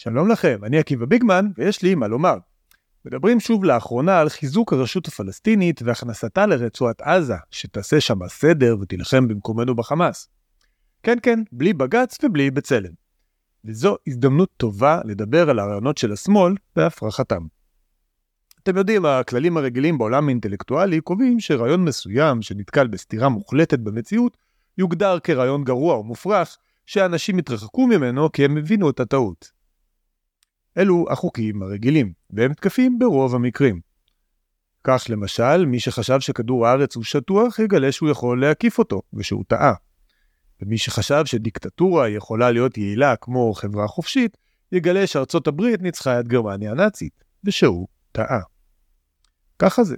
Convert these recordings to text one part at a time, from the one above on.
שלום לכם, אני עקיבא ביגמן, ויש לי מה לומר. מדברים שוב לאחרונה על חיזוק הרשות הפלסטינית והכנסתה לרצועת עזה, שתעשה שם הסדר ותלחם במקומנו בחמאס. כן, בלי בגץ ובלי בצלם. וזו הזדמנות טובה לדבר על הרעיונות של השמאל והפרחתם. אתם יודעים, הכללים הרגילים בעולם האינטלקטואלי קובעים שרעיון מסוים שנתקל בסתירה מוחלטת במציאות, יוגדר כרעיון גרוע או מופרך, שהאנשים יתרחקו ממנו כי הם הבינו את הטעות. אלו החוקים הרגילים, והם מתקפים ברוב המקרים. כך למשל, מי שחשב שכדור הארץ הוא שטוח, יגלה שהוא יכול להקיף אותו, ושהוא טעה. ומי שחשב שדיקטטורה יכולה להיות יעילה כמו חברה חופשית, יגלה שארצות הברית ניצחה את גרמניה הנאצית, ושהוא טעה. ככה זה.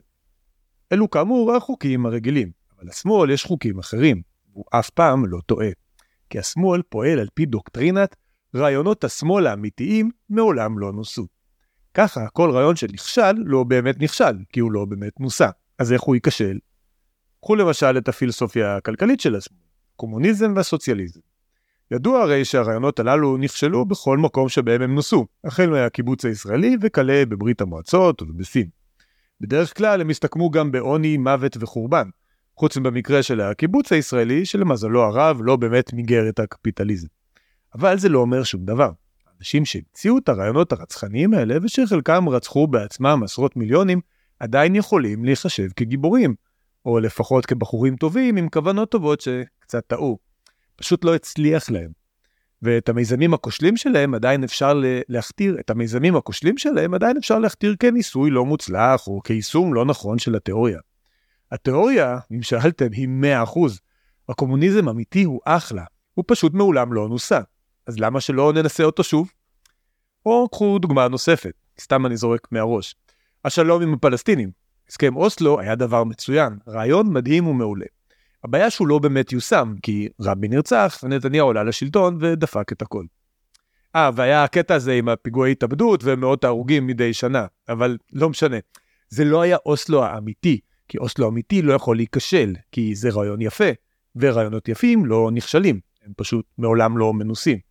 אלו כאמור החוקים הרגילים, אבל לשמאל יש חוקים אחרים, והוא אף פעם לא טועה. כי השמאל פועל על פי דוקטרינת, רעיונות השמאל האמיתיים מעולם לא נוסו. ככה כל רעיון שנכשל לא באמת נכשל, כי הוא לא באמת נוסה. אז איך הוא ייכשל? קחו למשל את הפילוסופיה הכלכלית של השמאל, קומוניזם והסוציאליזם. ידוע הרי שהרעיונות הללו נכשלו בכל מקום שבהם הם נוסו, החל מהקיבוץ הישראלי וכלה בברית המועצות ובסין. בדרך כלל הם הסתכמו גם בעוני, מוות וחורבן, חוץ מבמקרה של הקיבוץ הישראלי שלמזלו הרב לא באמת מיגר את הקפיטליזם. אבל זה לא אומר שום דבר. אנשים שהמציאו את הרעיונות הרצחניים האלה, ושחלקם רצחו בעצמם עשרות מיליונים, עדיין יכולים להיחשב כגיבורים, או לפחות כבחורים טובים עם כוונות טובות שקצת טעו. פשוט לא הצליח להם. ואת המיזמים הכושלים שלהם עדיין אפשר להכתיר, כניסוי לא מוצלח, או כיישום לא נכון של התיאוריה. התיאוריה, אם שאלתם, היא 100%. הקומוניזם אמיתי הוא אחלה. הוא פשוט מעולם לא נוסע. אז למה שלא ננסה אותו שוב? או קחו דוגמה נוספת, סתם אני זורק מהראש. השלום עם הפלסטינים. הסכם אוסלו היה דבר מצוין, רעיון מדהים ומעולה. הבעיה שהוא לא באמת יוסם, כי רבין נרצח, נתניהו עולה לשלטון ודפק את הכל. והיה הקטע הזה עם הפיגועי התאבדות ומאות הרוגים מדי שנה, אבל לא משנה. זה לא היה אוסלו האמיתי, כי אוסלו האמיתי לא יכול להיכשל, כי זה רעיון יפה, ורעיונות יפים לא נכשלים, הם פשוט מעולם לא מנוסים.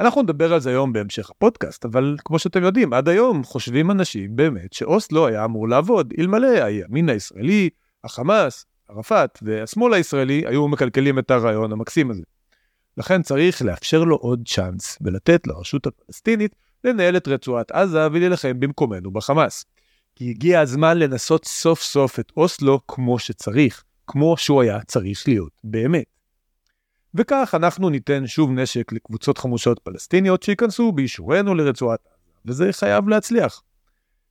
אנחנו נדבר על זה היום בהמשך הפודקאסט, אבל כמו שאתם יודעים, עד היום חושבים אנשים באמת שאוסלו היה אמור לעבוד, אלמלא הימין הישראלי, החמאס, ערפאת והשמאל הישראלי היו מקלקלים את הרעיון המקסים הזה. לכן צריך לאפשר לו עוד צ'אנס ולתת לרשות הפלסטינית לנהל את רצועת עזה וללחם במקומנו בחמאס. כי הגיע הזמן לנסות סוף סוף את אוסלו כמו שצריך, כמו שהוא היה צריך להיות, באמת. וכך אנחנו ניתן שוב נשק לקבוצות חמושות פלסטיניות שיכנסו בישורנו לרצועת עזה, וזה חייב להצליח.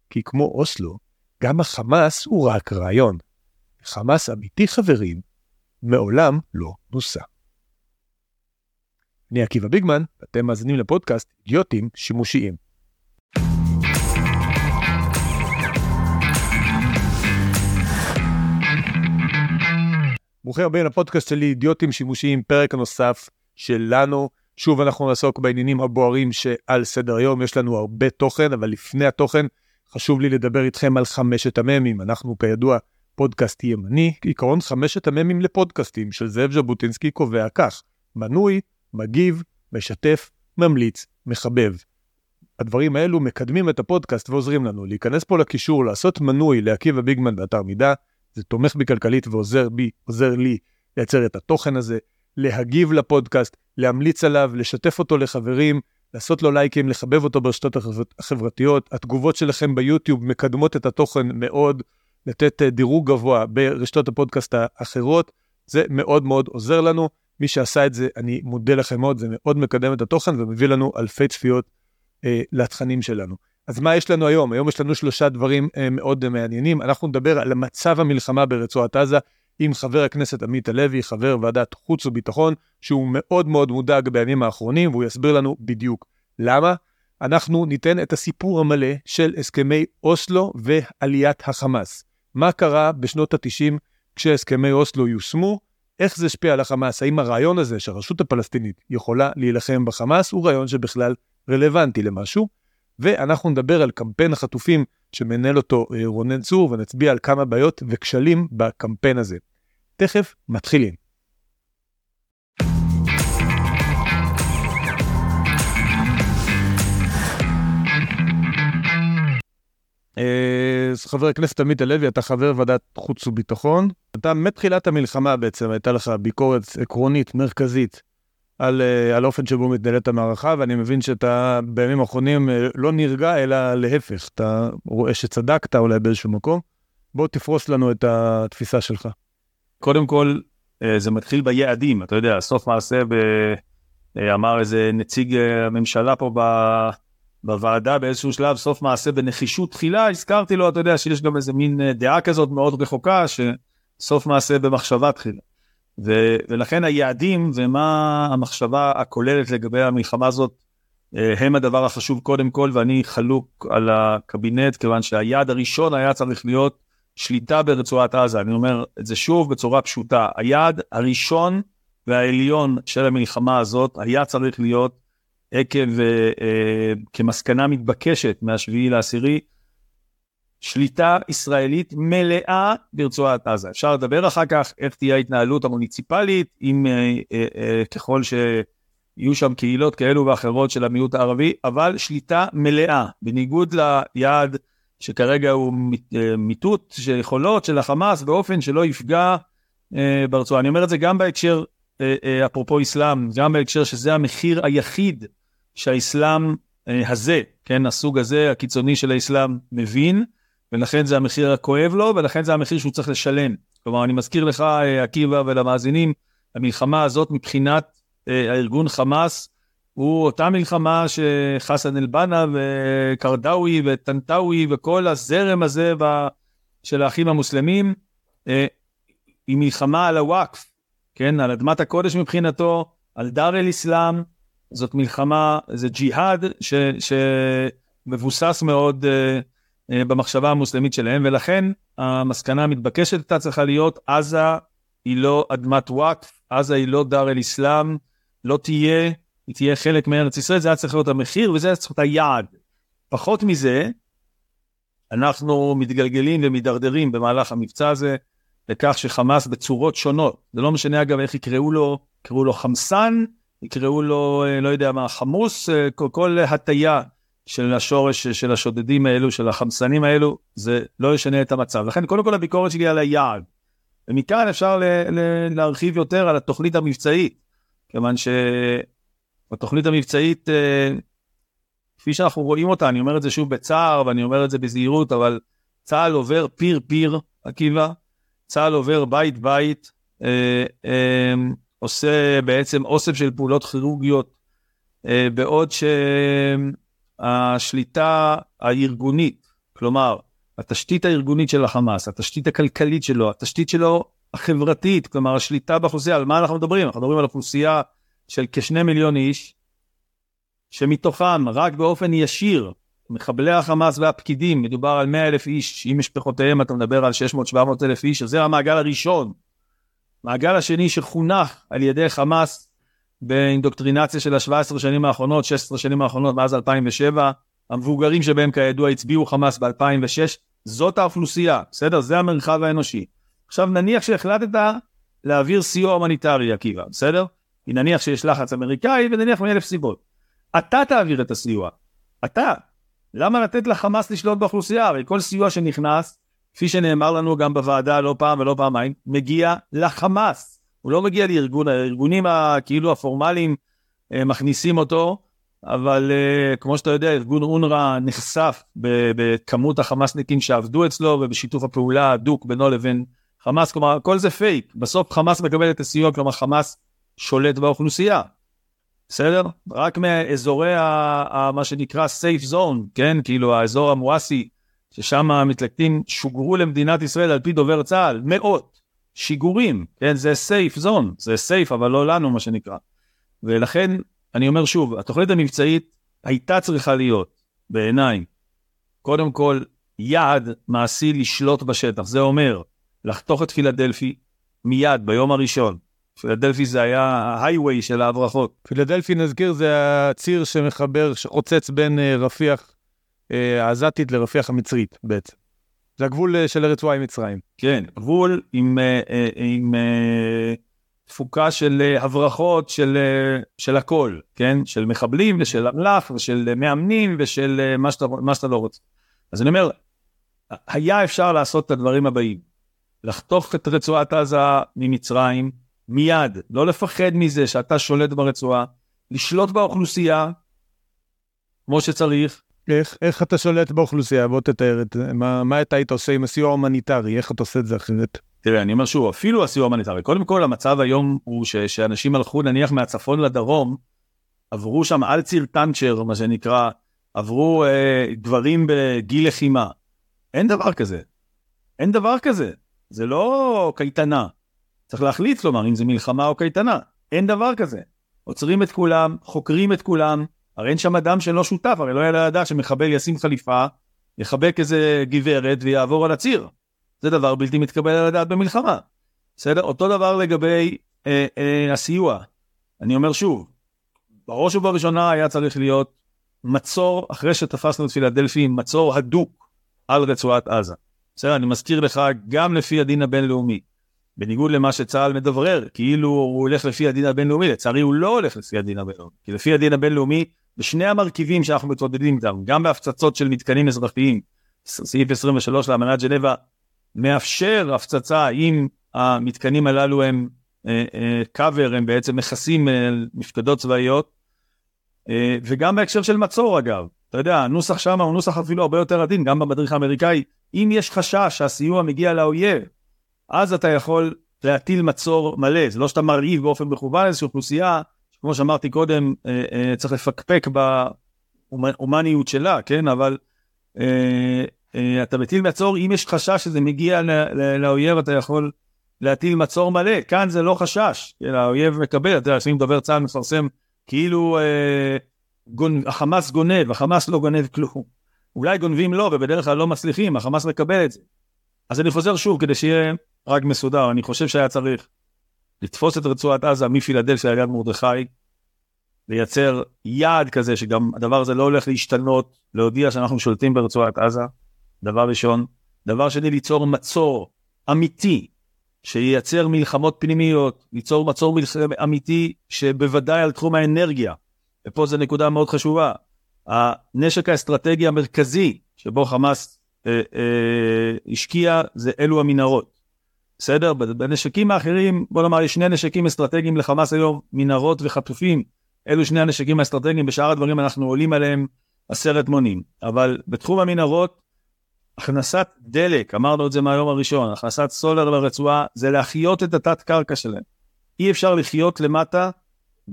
כי כמו אוסלו, גם החמאס הוא רק רעיון. חמאס אמיתי חברים, מעולם לא נוסע. אני עקיבא ביגמן, ואתם מאזינים לפודקאסט אידיוטים שימושיים. ברוכים הבאים לפודקאסט שלי, אידיוטים שימושיים, פרק הנוסף שלנו. שוב אנחנו נעסוק בעניינים הבוערים שעל סדר היום, יש לנו הרבה תוכן, אבל לפני התוכן חשוב לי לדבר איתכם על 5 המ"מים. אנחנו כידוע פודקאסט ימני, עיקרון 5 המ"מים לפודקאסטים של זאב ז'בוטינסקי קובע כך: מנוי, מגיב, משתף, ממליץ, מחבב. הדברים האלו מקדמים את הפודקאסט ועוזרים לנו להיכנס פה לקישור, לעשות מנוי לעקיבא ביגמן באתר מידה, זה תומך בי כלכלית ועוזר בי, עוזר לי לייצר את התוכן הזה, להגיב לפודקאסט, להמליץ עליו, לשתף אותו לחברים, לעשות לו לייקים, לחבב אותו ברשתות החברתיות. התגובות שלכם ביוטיוב מקדמות את התוכן מאוד, לתת דירוג גבוה ברשתות הפודקאסט האחרות, זה מאוד מאוד עוזר לנו. מי שעשה את זה, אני מודה לכם מאוד, זה מאוד מקדם את התוכן ומביא לנו אלפי צפיות לתכנים שלנו. אז מה יש לנו היום? היום יש לנו 3 דברים מאוד מעניינים. אנחנו נדבר על מצב המלחמה ברצועת עזה עם חבר הכנסת עמית הלוי, חבר ועדת חוץ וביטחון, שהוא מאוד מאוד מודאג בימים האחרונים, והוא יסביר לנו בדיוק למה. אנחנו ניתן את הסיפור המלא של הסכמי אוסלו ועליית החמאס. מה קרה בשנות ה-90 כשהסכמי אוסלו יושמו? איך זה השפיע על החמאס? האם הרעיון הזה שהרשות הפלסטינית יכולה להילחם בחמאס הוא רעיון שבכלל רלוונטי למשהו? ואנחנו נדבר על קמפיין החטופים שמנהל אותו רונן צור, ונצביע על כמה בעיות וכשלים בקמפיין הזה. תכף מתחילים. חבר הכנסת עמית הלוי, אתה חבר ועדת חוץ וביטחון, אתה מתחילת המלחמה בעצם, הייתה לך ביקורת עקרונית, מרכזית, על אופן שבו מתנהלת המערכה, ואני מבין שאתה בימים האחרונים לא נרגע, אלא להפך, אתה רואה שצדקת אולי באיזשהו מקום, בוא תפרוס לנו את התפיסה שלך. קודם כל, זה מתחיל ביעדים, אתה יודע, סוף מעשה אמר איזה נציג הממשלה פה בוועדה באיזשהו שלב, סוף מעשה בנחישות תחילה, הזכרתי לו, אתה יודע, שיש גם איזה מין דעה כזאת מאוד רחוקה, שסוף מעשה במחשבה תחילה. ולכן היעדים ומה המחשבה הכוללת לגבי המלחמה הזאת, הם הדבר החשוב קודם כל, ואני חלוק על הקבינט, כיוון שהיעד הראשון היה צריך להיות שליטה ברצועת עזה. אני אומר את זה שוב בצורה פשוטה, היעד הראשון והעליון של המלחמה הזאת היה צריך להיות עקב כמסקנה מתבקשת מה-7 באוקטובר, שליטה ישראלית מלאה ברצועת עזה. אפשר לדבר אחר כך איך תהיה ההתנהלות המוניציפלית, אם ככל שיהיו שם קהילות כאלו ואחרות של המיעוט הערבי, אבל שליטה מלאה, בניגוד ליעד שכרגע הוא מיטוט של יכולות של החמאס, באופן שלא יפגע ברצועה. אני אומר את זה גם בהקשר, אפרופו אסלאם, גם בהקשר שזה המחיר היחיד שהאסלאם הזה, כן, הסוג הזה, הקיצוני של האסלאם, מבין, ולכן זה המחיר הכואב לו, ולכן זה המחיר שהוא צריך לשלם. כלומר, אני מזכיר לך, עקיבא ולמאזינים, המלחמה הזאת מבחינת הארגון חמאס, הוא אותה מלחמה שחסן אלבנה וקרדאווי וטנטאווי וכל הזרם הזה של האחים המוסלמים, היא מלחמה על הוואקף, כן, על אדמת הקודש מבחינתו, על דר אל אסלאם, זאת מלחמה, זה ג'יהאד שמבוסס מאוד במחשבה המוסלמית שלהם, ולכן המסקנה המתבקשת הייתה צריכה להיות, עזה היא לא אדמת וואקף, עזה היא לא דר אל אסלאם, לא תהיה, היא תהיה חלק מארץ ישראל, זה היה צריך להיות המחיר וזה היה צריך להיות היעד. פחות מזה, אנחנו מתגלגלים ומדרדרים במהלך המבצע הזה, לכך שחמאס בצורות שונות, זה לא משנה אגב איך יקראו לו, יקראו לו חמסן, יקראו לו, לא יודע מה, חמוס, כל הטיה של השורש של השודדים האלו, של החמסנים האלו, זה לא ישנה את המצב. לכן קודם כל הביקורת שלי על היעד, ומכאן אפשר להרחיב יותר על התוכנית המבצעית, כיוון שהתוכנית המבצעית, כפי שאנחנו רואים אותה, אני אומר את זה שוב בצער, ואני אומר את זה בזהירות, אבל צהל עובר פיר פיר, עקיבא, צהל עובר בית בית, עושה בעצם אוסף של פעולות כירורגיות, בעוד שהשליטה הארגונית, כלומר, התשתית הארגונית של החמאס, התשתית הכלכלית שלו, התשתית שלו החברתית, כלומר, השליטה בחוזה, על מה אנחנו מדברים? אנחנו מדברים על אוכלוסייה של כ2 מיליון איש, שמתוכם רק באופן ישיר, מחבלי החמאס והפקידים, מדובר על 100,000 איש, עם משפחותיהם אתה מדבר על 600,000-700,000 איש, זה המעגל הראשון, מעגל השני שחונך על ידי חמאס באינדוקטרינציה של ה-17 שנים האחרונות, 16 שנים האחרונות, מאז 2007, המבוגרים שבהם כידוע הצביעו חמאס ב-2006, זאת האוכלוסייה, בסדר? זה המרחב האנושי. עכשיו נניח שהחלטת להעביר סיוע הומניטרי, עקיבא, בסדר? נניח שיש לחץ אמריקאי ונניח מאלף סיבות. אתה תעביר את הסיוע, אתה. למה לתת לחמאס לשלוט באוכלוסייה? הרי כל סיוע שנכנס, כפי שנאמר לנו גם בוועדה, לא פעם ולא פעמיים, מגיע לחמאס. הוא לא מגיע לארגון, הארגונים כאילו הפורמליים מכניסים אותו, אבל כמו שאתה יודע, ארגון אונר"א נחשף בכמות החמאסניקים שעבדו אצלו, ובשיתוף הפעולה הדוק בינו לבין חמאס, כלומר, כל זה פייק. בסוף חמאס מקבל את הסיוע, כלומר, חמאס שולט באוכלוסייה. בסדר? רק מאזורי, מה שנקרא safe zone, כן? כאילו האזור המואסי, ששם המתלקטים שוגרו למדינת ישראל על פי דובר צה"ל, מאות שיגורים, כן, זה סייף זון, זה סייף, אבל לא לנו מה שנקרא. ולכן, אני אומר שוב, התוכנית המבצעית הייתה צריכה להיות, בעיניי, קודם כל, יעד מעשי לשלוט בשטח, זה אומר, לחתוך את פילדלפי מיד, ביום הראשון. פילדלפי זה היה ההייווי של ההברחות. פילדלפי, נזכיר, זה הציר שמחבר, שחוצץ בין רפיח, העזתית לרפיח המצרית בעצם. זה הגבול של הרצועה עם מצרים. כן, גבול עם תפוקה של הברחות של הכל, כן? של מחבלים ושל אמל"ח ושל מאמנים ושל מה שאתה לא רוצה. אז אני אומר, היה אפשר לעשות את הדברים הבאים, לחתוך את רצועת עזה ממצרים מיד, לא לפחד מזה שאתה שולט ברצועה, לשלוט באוכלוסייה כמו שצריך. איך אתה שולט באוכלוסייה? בוא תתאר את זה. מה אתה היית עושה עם הסיוע ההומניטרי? איך אתה עושה את זה אחרת? תראה, אני אומר שוב, אפילו הסיוע ההומניטרי. קודם כל, המצב היום הוא שאנשים הלכו, נניח, מהצפון לדרום, עברו שם על ציר טנצ'ר, מה שנקרא, עברו דברים בגיל לחימה. אין דבר כזה. אין דבר כזה. זה לא קייטנה. צריך להחליט, כלומר, אם זה מלחמה או קייטנה. אין דבר כזה. עוצרים את כולם, חוקרים את כולם, הרי אין שם אדם שלא שותף, הרי לא יעלה לדעת שמחבל ישים חליפה, יחבק איזה גברת ויעבור על הציר. זה דבר בלתי מתקבל על הדעת במלחמה. בסדר? אותו דבר לגבי הסיוע. אני אומר שוב, בראש ובראשונה היה צריך להיות מצור, אחרי שתפסנו את פילדלפי, מצור הדוק על רצועת עזה. בסדר? אני מזכיר לך גם לפי הדין הבינלאומי, בניגוד למה שצה"ל מדברר, כאילו הוא הולך לפי הדין הבינלאומי, לצערי הוא לא הולך לפי הדין הבינלאומי, כי לפי הדין הבינלאומי, בשני המרכיבים שאנחנו מתמודדים איתם, גם בהפצצות של מתקנים אזרחיים, סעיף 23 לאמנת ג'נבה, מאפשר הפצצה אם המתקנים הללו הם קאבר, הם בעצם מכסים מפקדות צבאיות, וגם בהקשר של מצור אגב, אתה יודע, הנוסח שם הוא נוסח אפילו הרבה יותר עדין, גם במדריך האמריקאי, אם יש חשש שהסיוע מגיע לאויב, אז אתה יכול להטיל מצור מלא, זה לא שאתה מרעיב באופן מכוון, איזושהי אוכלוסייה, כמו שאמרתי קודם, צריך לפקפק בהומניות שלה, כן? אבל אתה מטיל מצור, אם יש חשש שזה מגיע לאויב, אתה יכול להטיל מצור מלא, כאן זה לא חשש, האויב מקבל, אתה יודע, אם דובר צה"ל מפרסם, כאילו החמאס גונב, החמאס לא גונב כלום, אולי גונבים לו, ובדרך כלל לא מצליחים, החמאס מקבל את זה. אז אני חוזר שוב, כדי שיהיה רק מסודר, אני חושב שהיה צריך לתפוס את רצועת עזה מפילדלפיה ליד מרדכי, לייצר יעד כזה, שגם הדבר הזה לא הולך להשתנות, להודיע שאנחנו שולטים ברצועת עזה, דבר ראשון. דבר שני, ליצור מצור אמיתי, שייצר מלחמות פנימיות, ליצור מצור אמיתי, שבוודאי על תחום האנרגיה, ופה זו נקודה מאוד חשובה, הנשק האסטרטגי המרכזי, שבו חמאס השקיע, זה אלו המנהרות. בסדר? בנשקים האחרים, בוא נאמר, יש שני נשקים אסטרטגיים לחמאס היום, מנהרות וחטופים, אלו שני הנשקים האסטרטגיים, בשאר הדברים אנחנו עולים עליהם 10 מונים, אבל בתחום המנהרות, הכנסת דלק, אמרנו את זה מהיום הראשון, הכנסת סולר לרצועה, זה להחיות את התת קרקע שלהם. אי אפשר לחיות למטה,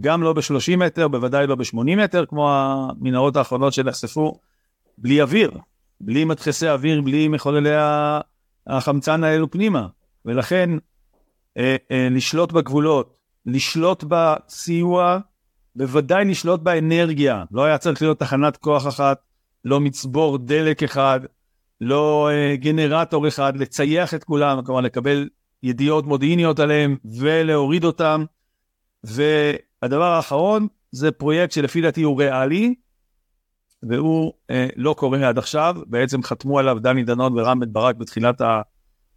גם לא ב-30 מטר, בוודאי לא ב-80 מטר, כמו המנהרות האחרונות שנחשפו, בלי אוויר. בלי מדחסי אוויר, בלי מחוללי החמצן האלו פנימה, ולכן לשלוט בגבולות, לשלוט בסיוע, בוודאי לשלוט באנרגיה, לא היה צריך להיות תחנת כוח אחת, לא מצבור דלק אחד, לא גנרטור אחד, לצייח את כולם, כלומר לקבל ידיעות מודיעיניות עליהם, ולהוריד אותם, והדבר האחרון, זה פרויקט שלפי דעתי הוא ריאלי, והוא לא קורה עד עכשיו, בעצם חתמו עליו דני דנון ורם בן בראק בתחילת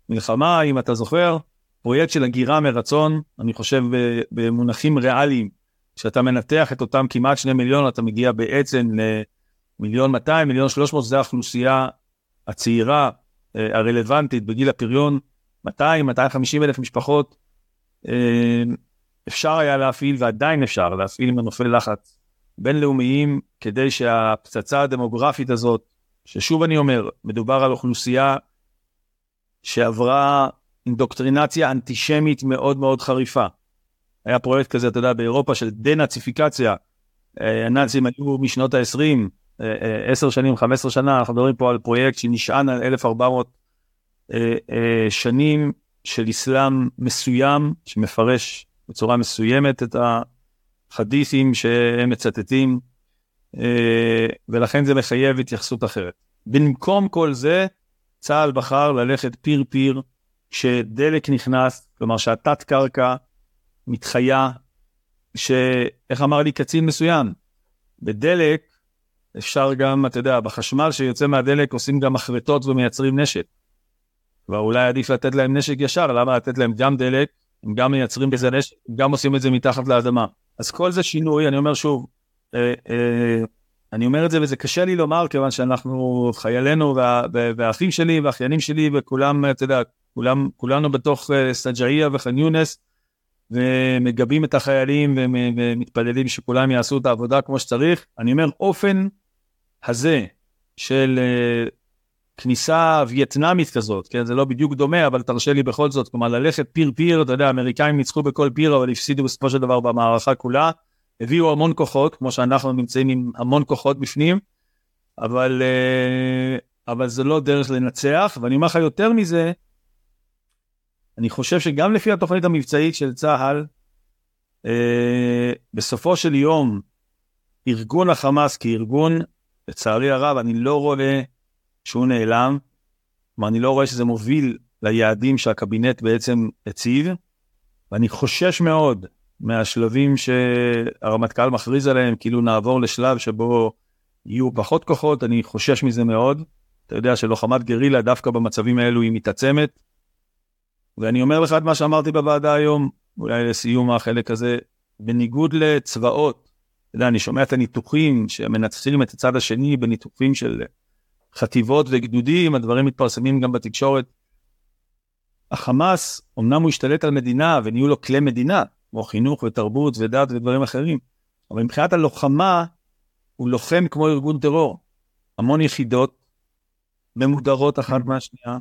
המלחמה, אם אתה זוכר, פרויקט של הגירה מרצון, אני חושב במונחים ריאליים, כשאתה מנתח את אותם כמעט 2 מיליון, אתה מגיע בעצם ל1,200,000, 1,300,000, זה האוכלוסייה הצעירה הרלוונטית בגיל הפריון, 200,000-250,000 משפחות, אפשר היה להפעיל ועדיין אפשר להפעיל מנופי לחץ, בינלאומיים, כדי שהפצצה הדמוגרפית הזאת, ששוב אני אומר, מדובר על אוכלוסייה שעברה אינדוקטרינציה אנטישמית מאוד מאוד חריפה. היה פרויקט כזה, אתה יודע, באירופה של דנאציפיקציה, הנאצים היו משנות ה-20, 10 שנים, 15 שנה, אנחנו מדברים פה על פרויקט שנשען על 1,400 שנים של איסלאם מסוים, שמפרש בצורה מסוימת את ה... חדיסים שהם מצטטים, ולכן זה מחייב התייחסות אחרת. במקום כל זה, צה"ל בחר ללכת פיר פיר, שדלק נכנס, כלומר שהתת קרקע מתחיה, שאיך אמר לי קצין מסוים, בדלק אפשר גם, אתה יודע, בחשמל שיוצא מהדלק עושים גם מחרטות ומייצרים נשק, ואולי עדיף לתת להם נשק ישר, למה לתת להם גם דלק, הם גם מייצרים בזה נשק, הם גם עושים את זה מתחת לאדמה. אז כל זה שינוי, אני אומר שוב, אני אומר את זה, וזה קשה לי לומר, כיוון שאנחנו, חיילינו והאחים שלי והאחיינים שלי, וכולם, אתה יודע, כולנו בתוך סג'איה וח'אן יונס, ומגבים את החיילים ומתפללים שכולם יעשו את העבודה כמו שצריך. אני אומר, אופן הזה של כניסה וייטנאמית כזאת, כן? זה לא בדיוק דומה, אבל תרשה לי בכל זאת, כלומר, ללכת פיר-פיר, אתה יודע, האמריקאים ניצחו בכל פיר, אבל הפסידו בסופו של דבר במערכה כולה, הביאו המון כוחות, כמו שאנחנו נמצאים עם המון כוחות בפנים, אבל זה לא דרך לנצח, ואני אומר לך יותר מזה, אני חושב שגם לפי התוכנית המבצעית של צה"ל, בסופו של יום, ארגון החמאס כארגון, לצערי הרב, אני לא רואה שהוא נעלם, כלומר, אני לא רואה שזה מוביל ליעדים שהקבינט בעצם הציב, ואני חושש מאוד מהשלבים שהרמטכ"ל מכריז עליהם, כאילו נעבור לשלב שבו יהיו פחות כוחות, אני חושש מזה מאוד. אתה יודע שלוחמת גרילה דווקא במצבים האלו היא מתעצמת, ואני אומר לך את מה שאמרתי בוועדה היום, אולי לסיום החלק הזה, בניגוד לצבאות, אתה יודע, אני שומע את הניתוחים שמנצחים את הצד השני, בניתוחים של חטיבות וגדודים, הדברים מתפרסמים גם בתקשורת. החמאס, אמנם הוא השתלט על מדינה, ונהיו לו כלי מדינה, כמו חינוך ותרבות ודת ודברים אחרים, אבל מבחינת הלוחמה, הוא לוחם כמו ארגון טרור. המון יחידות, ממודרות אחת מהשנייה,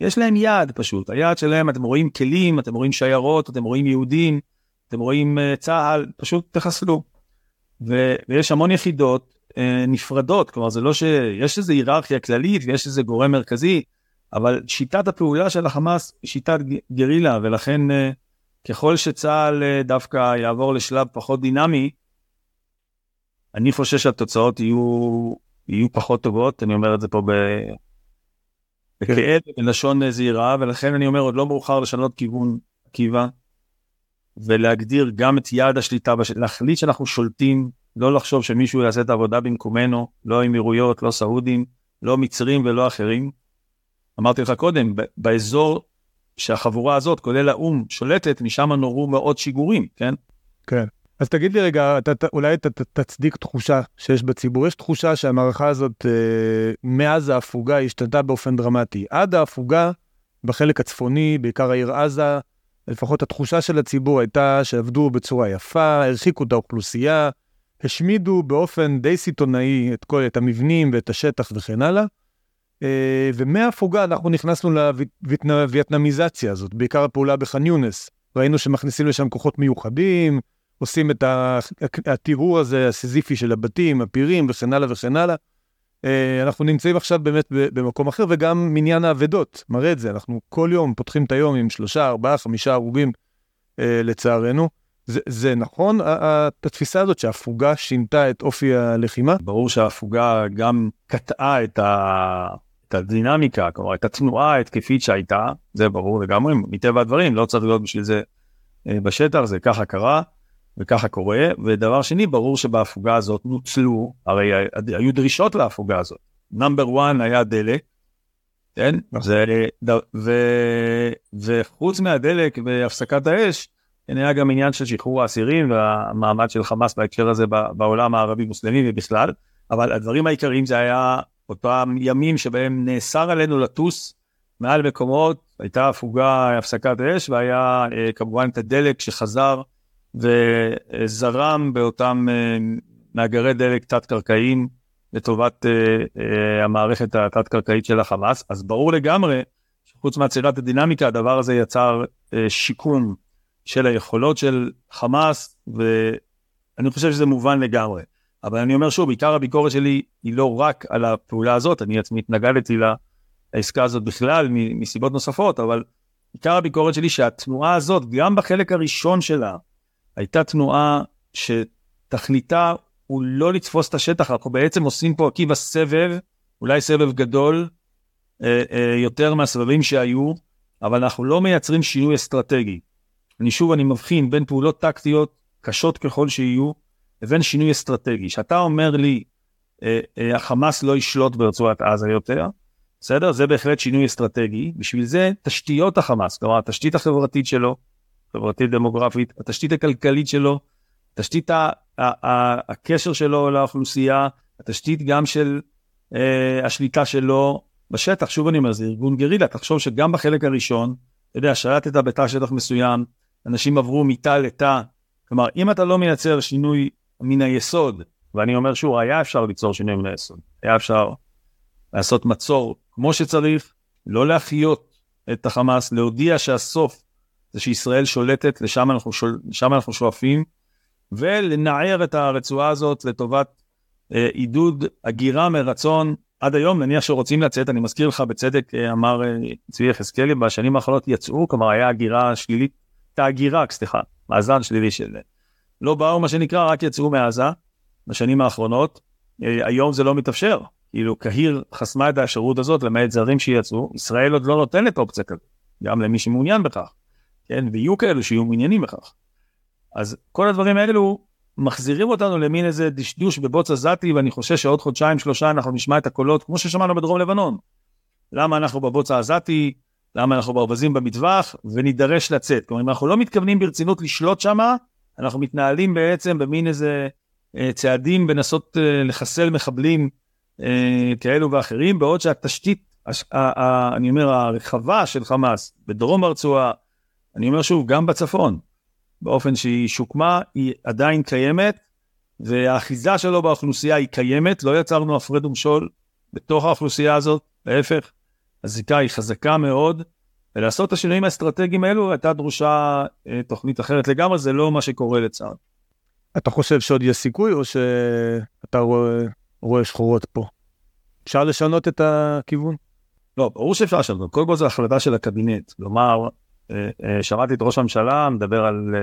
יש להם יעד פשוט, היעד שלהם, אתם רואים כלים, אתם רואים שיירות, אתם רואים יהודים, אתם רואים צהל, פשוט תחסלו. ויש המון יחידות נפרדות, כלומר זה לא שיש איזו היררכיה כללית, ויש איזה גורם מרכזי, אבל שיטת הפעולה של החמאס היא שיטת גרילה, ולכן ככל שצהל דווקא יעבור לשלב פחות דינמי, אני חושש שהתוצאות יהיו פחות טובות, אני אומר את זה פה וכעת בלשון זהירה, ולכן אני אומר, עוד לא מאוחר לשנות כיוון עקיבא, ולהגדיר גם את יעד השליטה, להחליט שאנחנו שולטים, לא לחשוב שמישהו יעשה את העבודה במקומנו, לא אמירויות, לא סעודים, לא מצרים ולא אחרים. אמרתי לך קודם, באזור שהחבורה הזאת, כולל האום, שולטת, משם נורו מאות שיגורים, כן? כן. אז תגיד לי רגע, אולי תצדיק תחושה שיש בציבור, יש תחושה שהמערכה הזאת מאז ההפוגה השתנתה באופן דרמטי. עד ההפוגה, בחלק הצפוני, בעיקר העיר עזה, לפחות התחושה של הציבור הייתה שעבדו בצורה יפה, הרחיקו את האוכלוסייה, השמידו באופן די סיטונאי את המבנים ואת השטח וכן הלאה, ומההפוגה אנחנו נכנסנו לווייטנמיזציה הזאת, בעיקר הפעולה בח'אן יונס. ראינו שמכניסים לשם כוחות מיוחדים, עושים את התיאור הזה, הסיזיפי של הבתים, הפירים וכן הלאה וכן הלאה. אנחנו נמצאים עכשיו באמת במקום אחר, וגם מניין העבדות, מראה את זה. אנחנו כל יום פותחים את היום עם 3, 4, 5 הרוגים לצערנו. זה נכון, התפיסה הזאת שההפוגה שינתה את אופי הלחימה? ברור שההפוגה גם קטעה את הדינמיקה, כלומר את התנועה התקפית שהייתה, זה ברור לגמרי, מטבע הדברים, לא צריך להיות בשביל זה בשטח, זה ככה קרה. וככה קורה, ודבר שני, ברור שבהפוגה הזאת נוצלו, הרי היו דרישות להפוגה הזאת, נאמבר 1 היה דלק, כן? וחוץ מהדלק והפסקת האש, היה גם עניין של שחרור האסירים, והמעמד של חמאס בהקשר הזה בעולם הערבי מוסלמי ובכלל, אבל הדברים העיקריים זה היה אותם ימים שבהם נאסר עלינו לטוס, מעל מקומות, הייתה הפוגה, הפסקת האש, והיה כמובן את הדלק שחזר, וזרם באותם מאגרי דלק תת-קרקעיים לטובת המערכת התת-קרקעית של החמאס, אז ברור לגמרי, חוץ מעצירת הדינמיקה, הדבר הזה יצר שיקום של היכולות של חמאס, ואני חושב שזה מובן לגמרי, אבל אני אומר שוב, בעיקר הביקורת שלי היא לא רק על הפעולה הזאת, אני עצמי התנגדתי לעסקה הזאת בכלל, מסיבות נוספות, אבל בעיקר הביקורת שלי שהתנועה הזאת, גם בחלק הראשון שלה, הייתה תנועה שתכליתה הוא לא לתפוס את השטח, אנחנו בעצם עושים פה עקיבא סבב, אולי סבב גדול יותר מהסבבים שהיו, אבל אנחנו לא מייצרים שינוי אסטרטגי. אני מבחין בין פעולות טקטיות קשות ככל שיהיו, לבין שינוי אסטרטגי. שאתה אומר לי, החמאס לא ישלוט ברצועת עזה יותר, בסדר? זה בהחלט שינוי אסטרטגי, בשביל זה תשתיות החמאס, כלומר התשתית החברתית שלו, חברתית דמוגרפית, התשתית הכלכלית שלו, תשתית הקשר שלו לאוכלוסייה, התשתית גם של השליטה שלו בשטח, שוב אני אומר, זה ארגון גרילה, תחשוב שגם בחלק הראשון, אתה יודע, שלטת בתא שטח מסוים, אנשים עברו מתא לתא, כלומר, אם אתה לא מייצר שינוי מן היסוד, ואני אומר שוב, היה אפשר ליצור שינוי מן היסוד, היה אפשר לעשות מצור כמו שצריך, לא להחיות את החמאס, להודיע שהסוף זה שישראל שולטת, לשם אנחנו שואפים, ולנער את הרצועה הזאת לטובת עידוד הגירה מרצון. עד היום נניח שרוצים לצאת, אני מזכיר לך בצדק, אמר צבי יחזקאלי, בשנים האחרונות יצאו, כלומר היה הגירה שלילית, מאזן שלילי של... לא באו מה שנקרא, רק יצאו מעזה, בשנים האחרונות, היום זה לא מתאפשר, כאילו קהיר חסמה את האשרות הזאת, למעט זרים שיצאו, ישראל עוד לא נותנת אופציה כזאת, גם למי שמעוניין בכך, כן, ויהיו כאלו שיהיו מעוניינים בכך. אז כל הדברים האלו מחזירים אותנו למין איזה דשדוש בבוץ עזתי, ואני חושש שעוד חודשיים, שלושה, אנחנו נשמע את הקולות, כמו ששמענו בדרום לבנון. למה אנחנו בבוץ העזתי, למה אנחנו בארבזים במטווח, ונידרש לצאת. כלומר, אם אנחנו לא מתכוונים ברצינות לשלוט שמה, אנחנו מתנהלים בעצם במין איזה צעדים, בנסות לחסל מחבלים כאלו ואחרים, בעוד שהתשתית, אני אומר, הרחבה של חמאס, בדרום הרצועה, אני אומר שוב, גם בצפון, באופן שהיא שוקמה, היא עדיין קיימת, והאחיזה שלו באוכלוסייה היא קיימת, לא יצרנו הפרד ומשול בתוך האוכלוסייה הזאת, להפך, הזיקה היא חזקה מאוד, ולעשות את השינויים האסטרטגיים האלו, הייתה דרושה תוכנית אחרת לגמרי, זה לא מה שקורה לצעד. אתה חושב שעוד יש סיכוי, או שאתה רואה שחורות פה? אפשר לשנות את הכיוון? לא, ברור שאפשר לשנות, קודם כל זו החלטה של הקבינט, כלומר, שמעתי את ראש הממשלה, מדבר על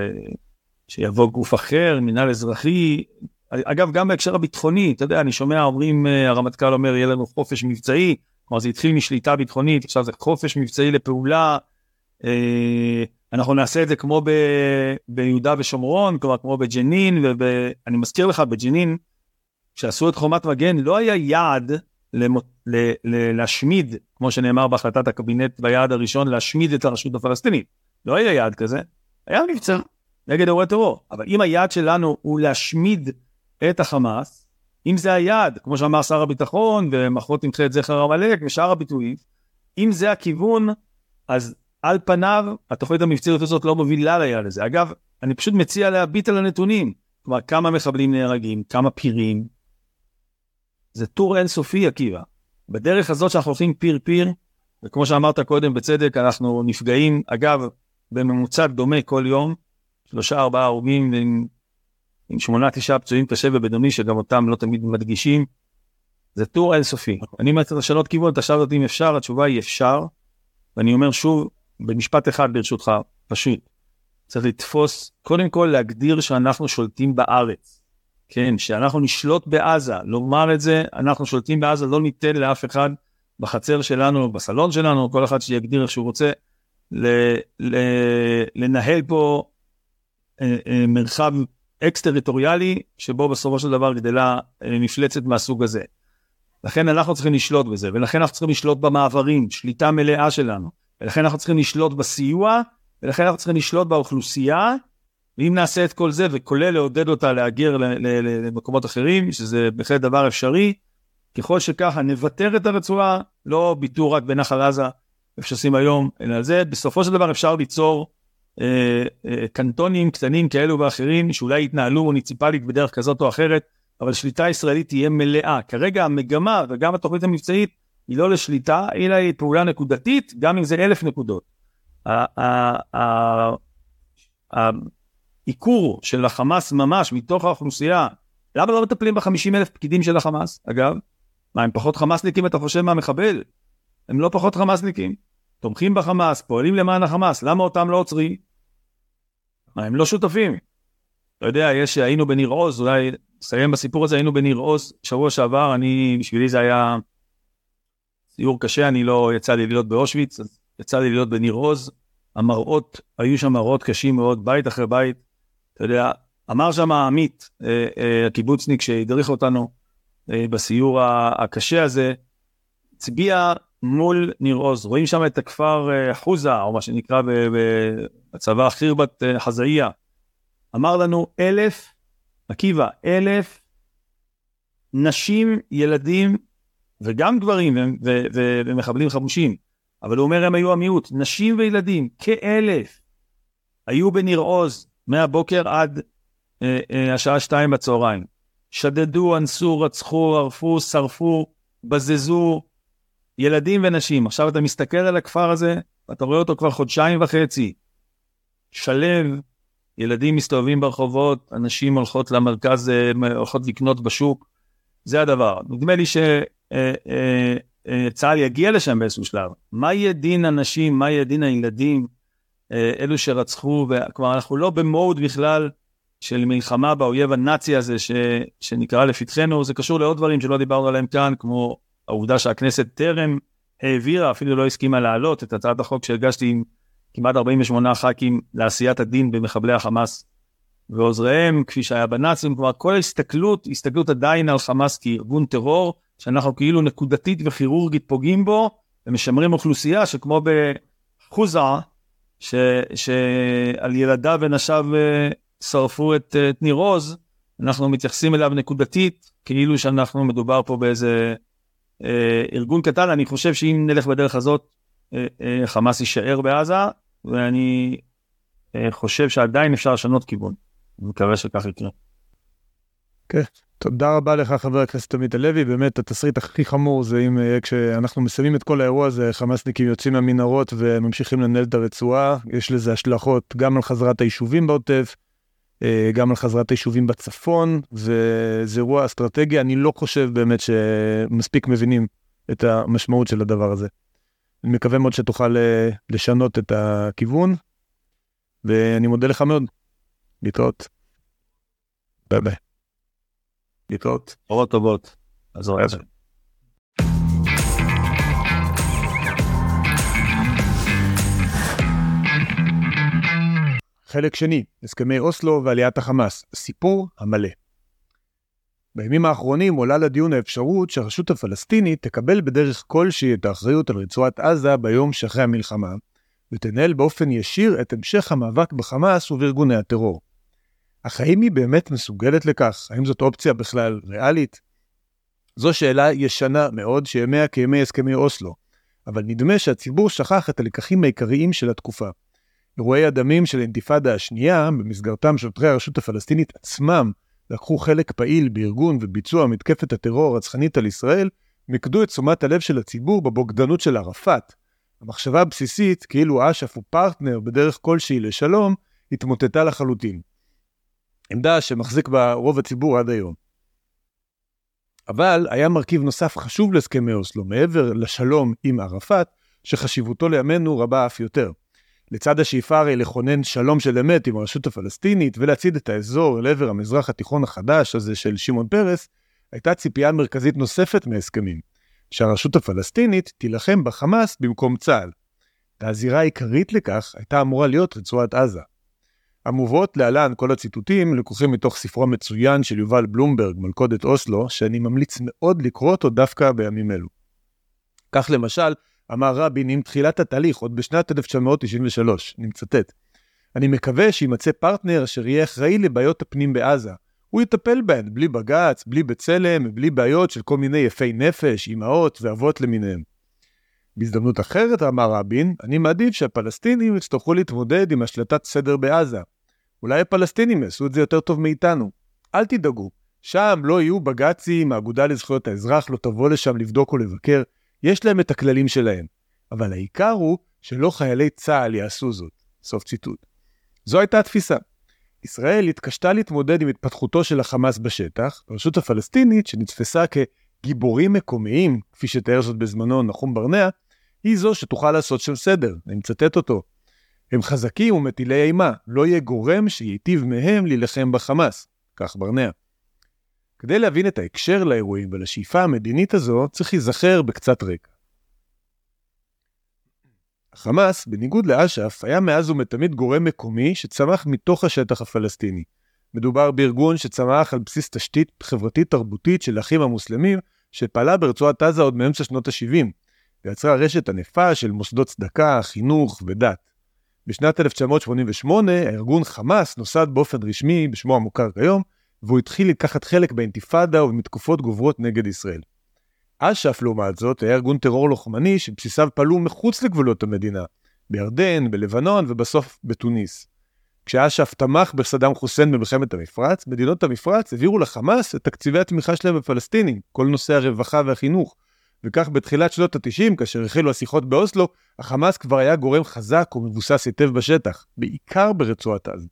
שיבוא גוף אחר, מנהל אזרחי, אגב גם בהקשר הביטחוני, אתה יודע, אני שומע, אומרים, הרמטכ"ל אומר, יהיה לנו חופש מבצעי, כלומר זה התחיל משליטה ביטחונית, עכשיו זה חופש מבצעי לפעולה, אנחנו נעשה את זה כמו ביהודה ושומרון, כלומר כמו בג'נין, אני מזכיר לך בג'נין, כשעשו את חומת מגן, לא היה יעד, להשמיד, כמו שנאמר בהחלטת הקבינט ביעד הראשון, להשמיד את הרשות הפלסטינית. לא היה יעד כזה, היה מבצע נגד אירועי טרור. אבל אם היעד שלנו הוא להשמיד את החמאס, אם זה היעד, כמו שאמר שר הביטחון, ומחרות נמחה את זכר המלך, ושאר הביטויים, אם זה הכיוון, אז על פניו, התוכנית המבצעית הזאת לא מובילה ליעד הזה. אגב, אני פשוט מציע להביט על הנתונים, כלומר, כמה מחבלים נהרגים, כמה פירים, זה טור אינסופי, עקיבא. בדרך הזאת שאנחנו הולכים פיר-פיר, וכמו שאמרת קודם בצדק, אנחנו נפגעים, אגב, בממוצע דומה כל יום, 3-4 הרוגים, עם 8-9 פצועים קשה ובדוני, שגם אותם לא תמיד מדגישים, זה טור אינסופי. אני מציע לשנות כיוון, אתה שאלת אותי אם אפשר, התשובה היא אפשר, ואני אומר שוב, במשפט אחד ברשותך, פשוט, צריך לתפוס, קודם כל להגדיר שאנחנו שולטים בארץ, כן, שאנחנו נשלוט בעזה, לומר את זה, אנחנו שולטים בעזה, לא ניתן לאף אחד בחצר שלנו, בסלון שלנו, כל אחד שיגדיר איך שהוא רוצה, לנהל פה מרחב אקס-טריטוריאלי, שבו בסופו של דבר גדלה מפלצת מהסוג הזה. לכן אנחנו צריכים לשלוט בזה, ולכן אנחנו צריכים לשלוט במעברים, שליטה מלאה שלנו, ולכן אנחנו צריכים לשלוט בסיוע, ולכן אנחנו צריכים לשלוט באוכלוסייה, ואם נעשה את כל זה, וכולל לעודד אותה להגר למקומות אחרים, שזה בהחלט דבר אפשרי, ככל שככה נוותר את הרצועה, לא ביטור רק בנחל עזה, איפה שעושים היום, אלא על זה, בסופו של דבר אפשר ליצור קנטונים קטנים כאלו ואחרים, שאולי יתנהלו מוניציפלית בדרך כזאת או אחרת, אבל שליטה ישראלית תהיה מלאה. כרגע המגמה וגם התוכנית המבצעית, היא לא לשליטה, אלא היא פעולה נקודתית, גם אם זה 1000 נקודות. עיקור של החמאס ממש מתוך האוכלוסייה, למה לא מטפלים ב50,000 פקידים של החמאס? אגב, מה, הם פחות חמאסניקים אתה חושב מהמחבל? הם לא פחות חמאסניקים, תומכים בחמאס, פועלים למען החמאס, למה אותם לא עוצרים? מה, הם לא שותפים? לא יודע, היינו בניר עוז, אולי נסיים בסיפור הזה, היינו בניר עוז, שבוע שעבר, בשבילי זה היה סיור קשה, אני לא יצא לי להיות באושוויץ, אז יצא לי להיות בניר עוז, המראות, היו שם מראות קשים מאוד, בית אחרי בית, אתה יודע, אמר שם עמית, הקיבוצניק שהדריך אותנו בסיור הקשה הזה, צביע מול ניר עוז, רואים שם את הכפר חוזה, או מה שנקרא בצבא חירבת חזאיה, אמר לנו 1,000, עקיבא, 1,000 נשים, ילדים, וגם גברים, ומחבלים חמושים, אבל הוא אומר הם היו המיעוט, נשים וילדים, כ-1,000, היו בניר עוז, מהבוקר עד השעה 2 בצהריים, שדדו, אנסו, רצחו, ערפו, שרפו, בזזו, ילדים ונשים. עכשיו אתה מסתכל על הכפר הזה, אתה רואה אותו כבר 2.5 חודשים, שלב, ילדים מסתובבים ברחובות, אנשים הולכות למרכז, הולכות לקנות בשוק, זה הדבר. נדמה לי שצהל יגיע לשם באיזשהו שלב. מה יהיה דין אנשים, מה יהיה דין הילדים, אלו שרצחו, וכבר אנחנו לא במוד בכלל של מלחמה באויב הנאצי הזה, שנקרא לפתחנו, זה קשור לעוד דברים שלא דיברנו עליהם כאן, כמו העובדה שהכנסת טרם העבירה, אפילו לא הסכימה להעלות את הצעת החוק שהגשתי עם כמעט 48 ח"כים לעשיית הדין במחבלי החמאס ועוזריהם, כפי שהיה בנאצים, כלומר כל ההסתכלות, הסתכלות עדיין על חמאס כארגון טרור, שאנחנו כאילו נקודתית וכירורגית פוגעים בו, ומשמרים אוכלוסייה שכמו בחוזה, שעל ילדיו ונשיו שרפו את ניר עוז, אנחנו מתייחסים אליו נקודתית, כאילו שאנחנו מדובר פה באיזה ארגון קטן. אני חושב שאם נלך בדרך הזאת, חמאס יישאר בעזה, ואני חושב שעדיין אפשר לשנות כיוון. אני מקווה שכך יקרה. כן, תודה רבה לך חבר הכנסת עמית הלוי, באמת התסריט הכי חמור זה אם כשאנחנו מסיימים את כל האירוע הזה, חמאסניקים יוצאים מהמנהרות וממשיכים לנהל את הרצועה, יש לזה השלכות גם על חזרת היישובים בעוטף, גם על חזרת היישובים בצפון, וזה אירוע אסטרטגי, אני לא חושב באמת שמספיק מבינים את המשמעות של הדבר הזה. אני מקווה מאוד שתוכל לשנות את הכיוון, ואני מודה לך מאוד. להתראות. ביי ביי. להתראות. אורות טובות. אז רואה את זה. חלק שני, הסכמי אוסלו ועליית החמאס, סיפור המלא. בימים האחרונים עולה לדיון האפשרות שהרשות הפלסטינית תקבל בדרך כלשהי את האחריות על רצועת עזה ביום שאחרי המלחמה, ותנהל באופן ישיר את המשך המאבק בחמאס ובארגוני הטרור. אך האם היא באמת מסוגלת לכך? האם זאת אופציה בכלל ריאלית? זו שאלה ישנה מאוד שימיה כימי הסכמי אוסלו, אבל נדמה שהציבור שכח את הלקחים העיקריים של התקופה. אירועי הדמים של האינתיפאדה השנייה, במסגרתם שוטרי הרשות הפלסטינית עצמם, לקחו חלק פעיל בארגון וביצוע מתקפת הטרור הרצחנית על ישראל, מקדו את תשומת הלב של הציבור בבוגדנות של ערפאת. המחשבה הבסיסית, כאילו אש"ף הוא פרטנר בדרך כלשהי לשלום, התמוטטה לחלוטין. עמדה שמחזיק בה רוב הציבור עד היום. אבל היה מרכיב נוסף חשוב להסכמי אוסלו, מעבר לשלום עם ערפאת, שחשיבותו לימינו רבה אף יותר. לצד השאיפה הרי לכונן שלום של אמת עם הרשות הפלסטינית ולהציד את האזור אל עבר המזרח התיכון החדש הזה של שמעון פרס, הייתה ציפייה מרכזית נוספת מהסכמים, שהרשות הפלסטינית תילחם בחמאס במקום צה"ל. והזירה העיקרית לכך הייתה אמורה להיות רצועת עזה. המובאות להלן כל הציטוטים לקוחים מתוך ספרו המצוין של יובל בלומברג, מלכודת אוסלו, שאני ממליץ מאוד לקרוא אותו דווקא בימים אלו. כך למשל, אמר רבין עם תחילת התהליך עוד בשנת 1993, אני מצטט. אני מקווה שימצא פרטנר אשר יהיה אחראי לבעיות הפנים בעזה. הוא יטפל בהן בלי בגץ, בלי בצלם, בלי בעיות של כל מיני יפי נפש, אמהות ואבות למיניהם. בהזדמנות אחרת אמר רבין, אני מעדיף שהפלסטינים יצטרכו להתמודד עם השלטת סדר בעזה. אולי הפלסטינים יעשו את זה יותר טוב מאיתנו. אל תדאגו, שם לא יהיו בגצים, האגודה לזכויות האזרח לא תבוא לשם לבדוק או לבקר, יש להם את הכללים שלהם, אבל העיקר הוא שלא חיילי צה"ל יעשו זאת. סוף ציטוט. זו הייתה התפיסה. ישראל התקשתה להתמודד עם התפתחותו של החמאס בשטח, ברשות הפלסטינית שנתפסה כגיבורים מקומיים, כפי שתיאר זאת בזמנו נחום ברנע, היא זו שתוכל לעשות שם סדר, אני מצטט אותו. הם חזקים ומטילי אימה, לא יהיה גורם שייטיב מהם ללחם בחמאס, כך ברנע. כדי להבין את ההקשר לאירועים ולשאיפה המדינית הזו, צריך להיזכר בקצת רקע. החמאס, בניגוד לאש"ף, היה מאז ומתמיד גורם מקומי שצמח מתוך השטח הפלסטיני. מדובר בארגון שצמח על בסיס תשתית חברתית-תרבותית של אחים המוסלמים, שפעלה ברצועת עזה עוד מאמצע שנות ה-70, ויצרה רשת ענפה של מוסדות צדקה, חינוך ודת. בשנת 1988, הארגון חמאס נוסד באופן רשמי, בשמו המוכר כיום, והוא התחיל לקחת חלק באינתיפאדה ובתקופות גוברות נגד ישראל. אש"ף, לעומת זאת, היה ארגון טרור לוחמני שבסיסיו פעלו מחוץ לגבולות המדינה, בירדן, בלבנון ובסוף בתוניס. כשאש"ף תמך בסדאם חוסיין במלחמת המפרץ, מדינות המפרץ העבירו לחמאס את תקציבי התמיכה שלהם בפלסטינים, כל נושא הרווחה והחינוך. וכך בתחילת שנות ה-90, כאשר החלו השיחות באוסלו, החמאס כבר היה גורם חזק ומבוסס היטב בשטח, בעיקר ברצועת עזה.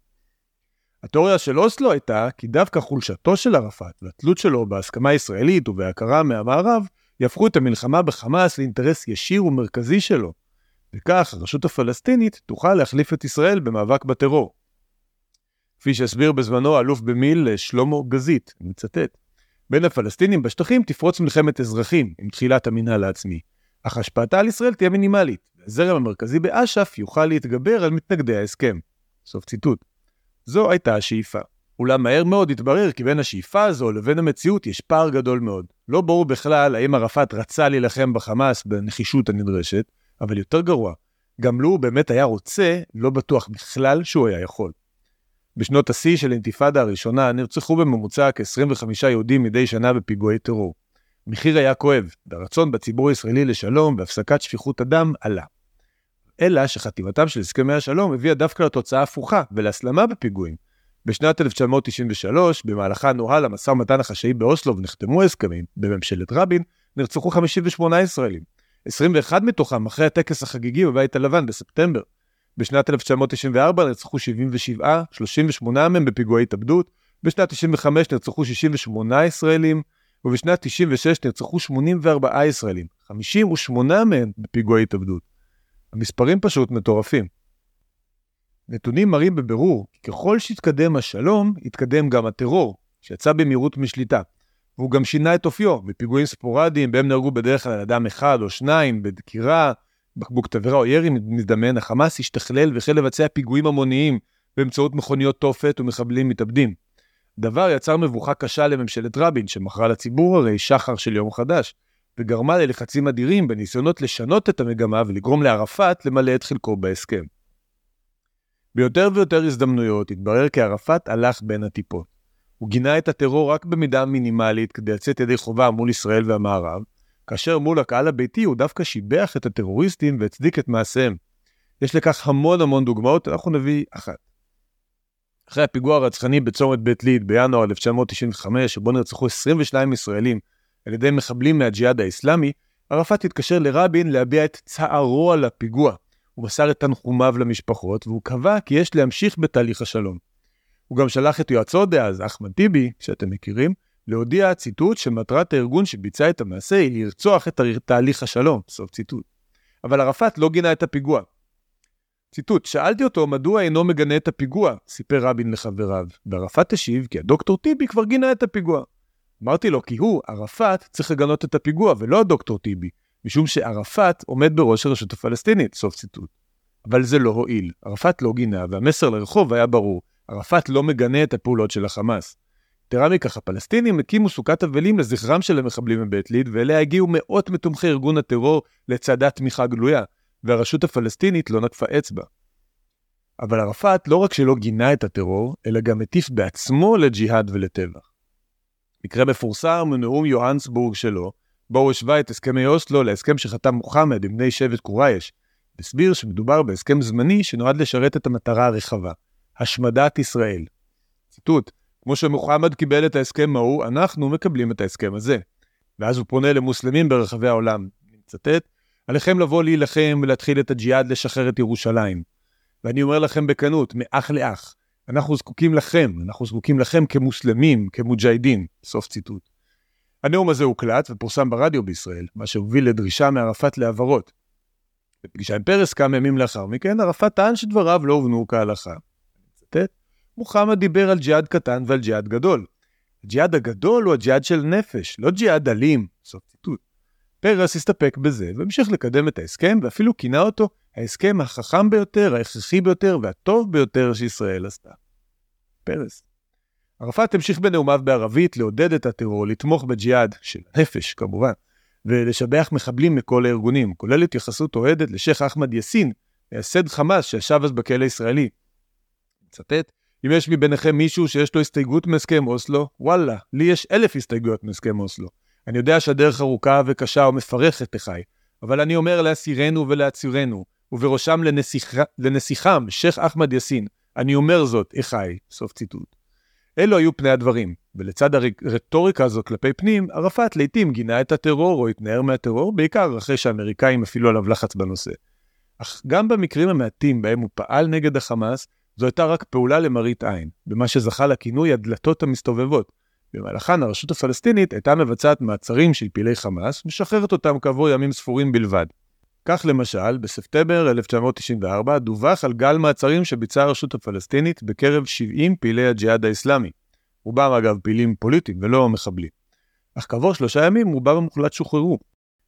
התיאוריה של אוסלו הייתה כי דווקא חולשתו של ערפאת והתלות שלו בהסכמה הישראלית ובהכרה מהמערב, יהפכו את המלחמה בחמאס לאינטרס ישיר ומרכזי שלו. וכך הרשות הפלסטינית תוכל להחליף את ישראל במאבק בטרור. כפי שהסביר בזמנו אלוף במיל שלמה גזית, מצטט. בין הפלסטינים בשטחים תפרוץ מלחמת אזרחים עם תחילת המינהל העצמי, אך השפעתה על ישראל תהיה מינימלית, והזרם המרכזי באש"ף יוכל להתגבר על מתנגדי ההסכם. סוף ציטוט. זו הייתה השאיפה. אולם מהר מאוד התברר כי בין השאיפה הזו לבין המציאות יש פער גדול מאוד. לא ברור בכלל האם ערפאת רצה להילחם בחמאס בנחישות הנדרשת, אבל יותר גרוע, גם לו באמת היה רוצה, לא בטוח בכלל שהוא היה יכול. בשנות השיא של אינתיפאדה הראשונה נרצחו בממוצע כ-25 יהודים מדי שנה בפיגועי טרור. מחיר היה כואב, והרצון בציבור הישראלי לשלום והפסקת שפיכות הדם עלה. אלא שחתימתם של הסכמי השלום הביאה דווקא לתוצאה הפוכה ולהסלמה בפיגועים. בשנת 1993, במהלכה נוהל המשא ומתן החשאי באוסלו ונחתמו הסכמים, בממשלת רבין, נרצחו 58 ישראלים. 21 מתוכם אחרי הטקס החגיגי בבית הלבן בספטמבר. בשנת 1994 נרצחו 77, 38 מהם בפיגועי התאבדות, בשנת 95 נרצחו 68 ישראלים, ובשנת 96 נרצחו 84 ישראלים, 58 מהם בפיגועי התאבדות. המספרים פשוט מטורפים. נתונים מראים בבירור, כי ככל שהתקדם השלום, התקדם גם הטרור, שיצא במהירות משליטה. והוא גם שינה את אופיו, בפיגועים ספורדיים, בהם נהרגו בדרך כלל אדם אחד או שניים, בדקירה, בקבוק תבערה או ירי מזדמן, החמאס השתכלל והחל לבצע פיגועים המוניים באמצעות מכוניות תופת ומחבלים מתאבדים. דבר יצר מבוכה קשה לממשלת רבין, שמכרה לציבור הרי שחר של יום חדש, וגרמה ללחצים אדירים בניסיונות לשנות את המגמה ולגרום לערפאת למלא את חלקו בהסכם. ביותר ויותר הזדמנויות התברר כי ערפאת הלך בין הטיפות. הוא גינה את הטרור רק במידה מינימלית כדי לצאת ידי חובה מול ישראל והמערב, כאשר מול הקהל הביתי הוא דווקא שיבח את הטרוריסטים והצדיק את מעשיהם. יש לכך המון דוגמאות, אנחנו נביא אחת. אחרי הפיגוע הרצחני בצומת בית ליד בינואר 1995, שבו נרצחו 22 ישראלים על ידי מחבלים מהג'יהאד האסלאמי, ערפאת התקשר לרבין להביע את צערו על הפיגוע. הוא מסר את תנחומיו למשפחות, והוא קבע כי יש להמשיך בתהליך השלום. הוא גם שלח את יועצו דאז, אחמד טיבי, שאתם מכירים, להודיע ציטוט שמטרת הארגון שביצע את המעשה היא לרצוח את תהליך השלום, סוף ציטוט. אבל ערפאת לא גינה את הפיגוע. ציטוט, שאלתי אותו מדוע אינו מגנה את הפיגוע, סיפר רבין לחבריו, וערפאת השיב כי הדוקטור טיבי כבר גינה את הפיגוע. אמרתי לו כי הוא, ערפאת, צריך לגנות את הפיגוע ולא הדוקטור טיבי, משום שערפאת עומד בראש הרשות הפלסטינית, סוף ציטוט. אבל זה לא הועיל, ערפאת לא גינה והמסר לרחוב היה ברור, ערפאת לא מגנה את הפעולות של החמאס. יתרה מכך, הפלסטינים הקימו סוכת אבלים לזכרם של המחבלים מבית ליד, ואליה הגיעו מאות מתומכי ארגון הטרור לצעדת תמיכה גלויה, והרשות הפלסטינית לא נקפה אצבע. אבל ערפאת לא רק שלא גינה את הטרור, אלא גם הטיף בעצמו לג'יהאד ולטבח. מקרה מפורסם מנאום יוהנסבורג שלו, בו הוא השווה את הסכמי אוסלו להסכם שחתם מוחמד עם בני שבט קורייש, הסביר שמדובר בהסכם זמני שנועד לשרת את המטרה הרחבה, השמדת ישראל. ציטוט, כמו שמוחמד קיבל את ההסכם ההוא, אנחנו מקבלים את ההסכם הזה. ואז הוא פונה למוסלמים ברחבי העולם. נצטט, עליכם לבוא להילחם ולהתחיל את הג'יהאד לשחרר את ירושלים. ואני אומר לכם בכנות, מאח לאח, אנחנו זקוקים לכם, אנחנו זקוקים לכם כמוסלמים, כמוג'הידים. סוף ציטוט. הנאום הזה הוקלט ופורסם ברדיו בישראל, מה שהוביל לדרישה מערפאת להבהרות. בפגישה עם פרס כמה ימים לאחר מכן, ערפאת טען שדבריו לא הובנו כהלכה. נצטט, מוחמד דיבר על ג'יהאד קטן ועל ג'יהאד גדול. הג'יהאד הגדול הוא הג'יהאד של נפש, לא ג'יהאד אלים. סוף ציטוט. פרס הסתפק בזה והמשיך לקדם את ההסכם ואפילו כינה אותו ההסכם החכם ביותר, ההכרחי ביותר והטוב ביותר שישראל עשתה. פרס. ערפאת המשיך בנאומיו בערבית לעודד את הטרור, לתמוך בג'יהאד של נפש כמובן, ולשבח מחבלים מכל הארגונים, כולל התייחסות אוהדת לשייך אחמד יסין, מייסד חמאס שישב אז בכלא הישראלי. מצטט, אם יש מביניכם מישהו שיש לו הסתייגות מסכם אוסלו, וואלה, לי יש 1000 הסתייגויות מסכם אוסלו. אני יודע שהדרך ארוכה וקשה ומפרכת לחי, אבל אני אומר להסירנו ולהצירנו, ובראשם לנסיכם, שייך אחמד יסין, אני אומר זאת, אחי, סוף ציטוט. אלו היו פני הדברים, ולצד הרטוריקה הזאת כלפי פנים, ערפאת לעתים גינה את הטרור או התנער מהטרור, בעיקר אחרי שהאמריקאים אפילו עליו לחץ בנושא. אך גם במקרים המעטים בהם הוא פעל נגד החמאס, זו הייתה רק פעולה למראית עין, במה שזכה לכינוי הדלתות המסתובבות. במהלכן הרשות הפלסטינית הייתה מבצעת מעצרים של פעילי חמאס, משחררת אותם כעבור ימים ספורים בלבד. כך למשל, בספטמבר 1994 דווח על גל מעצרים שביצעה הרשות הפלסטינית בקרב 70 פעילי הג'יהאד האסלאמי. רובם אגב פעילים פוליטיים ולא מחבלים. אך כעבור 3 ימים רובם המוחלט שוחררו.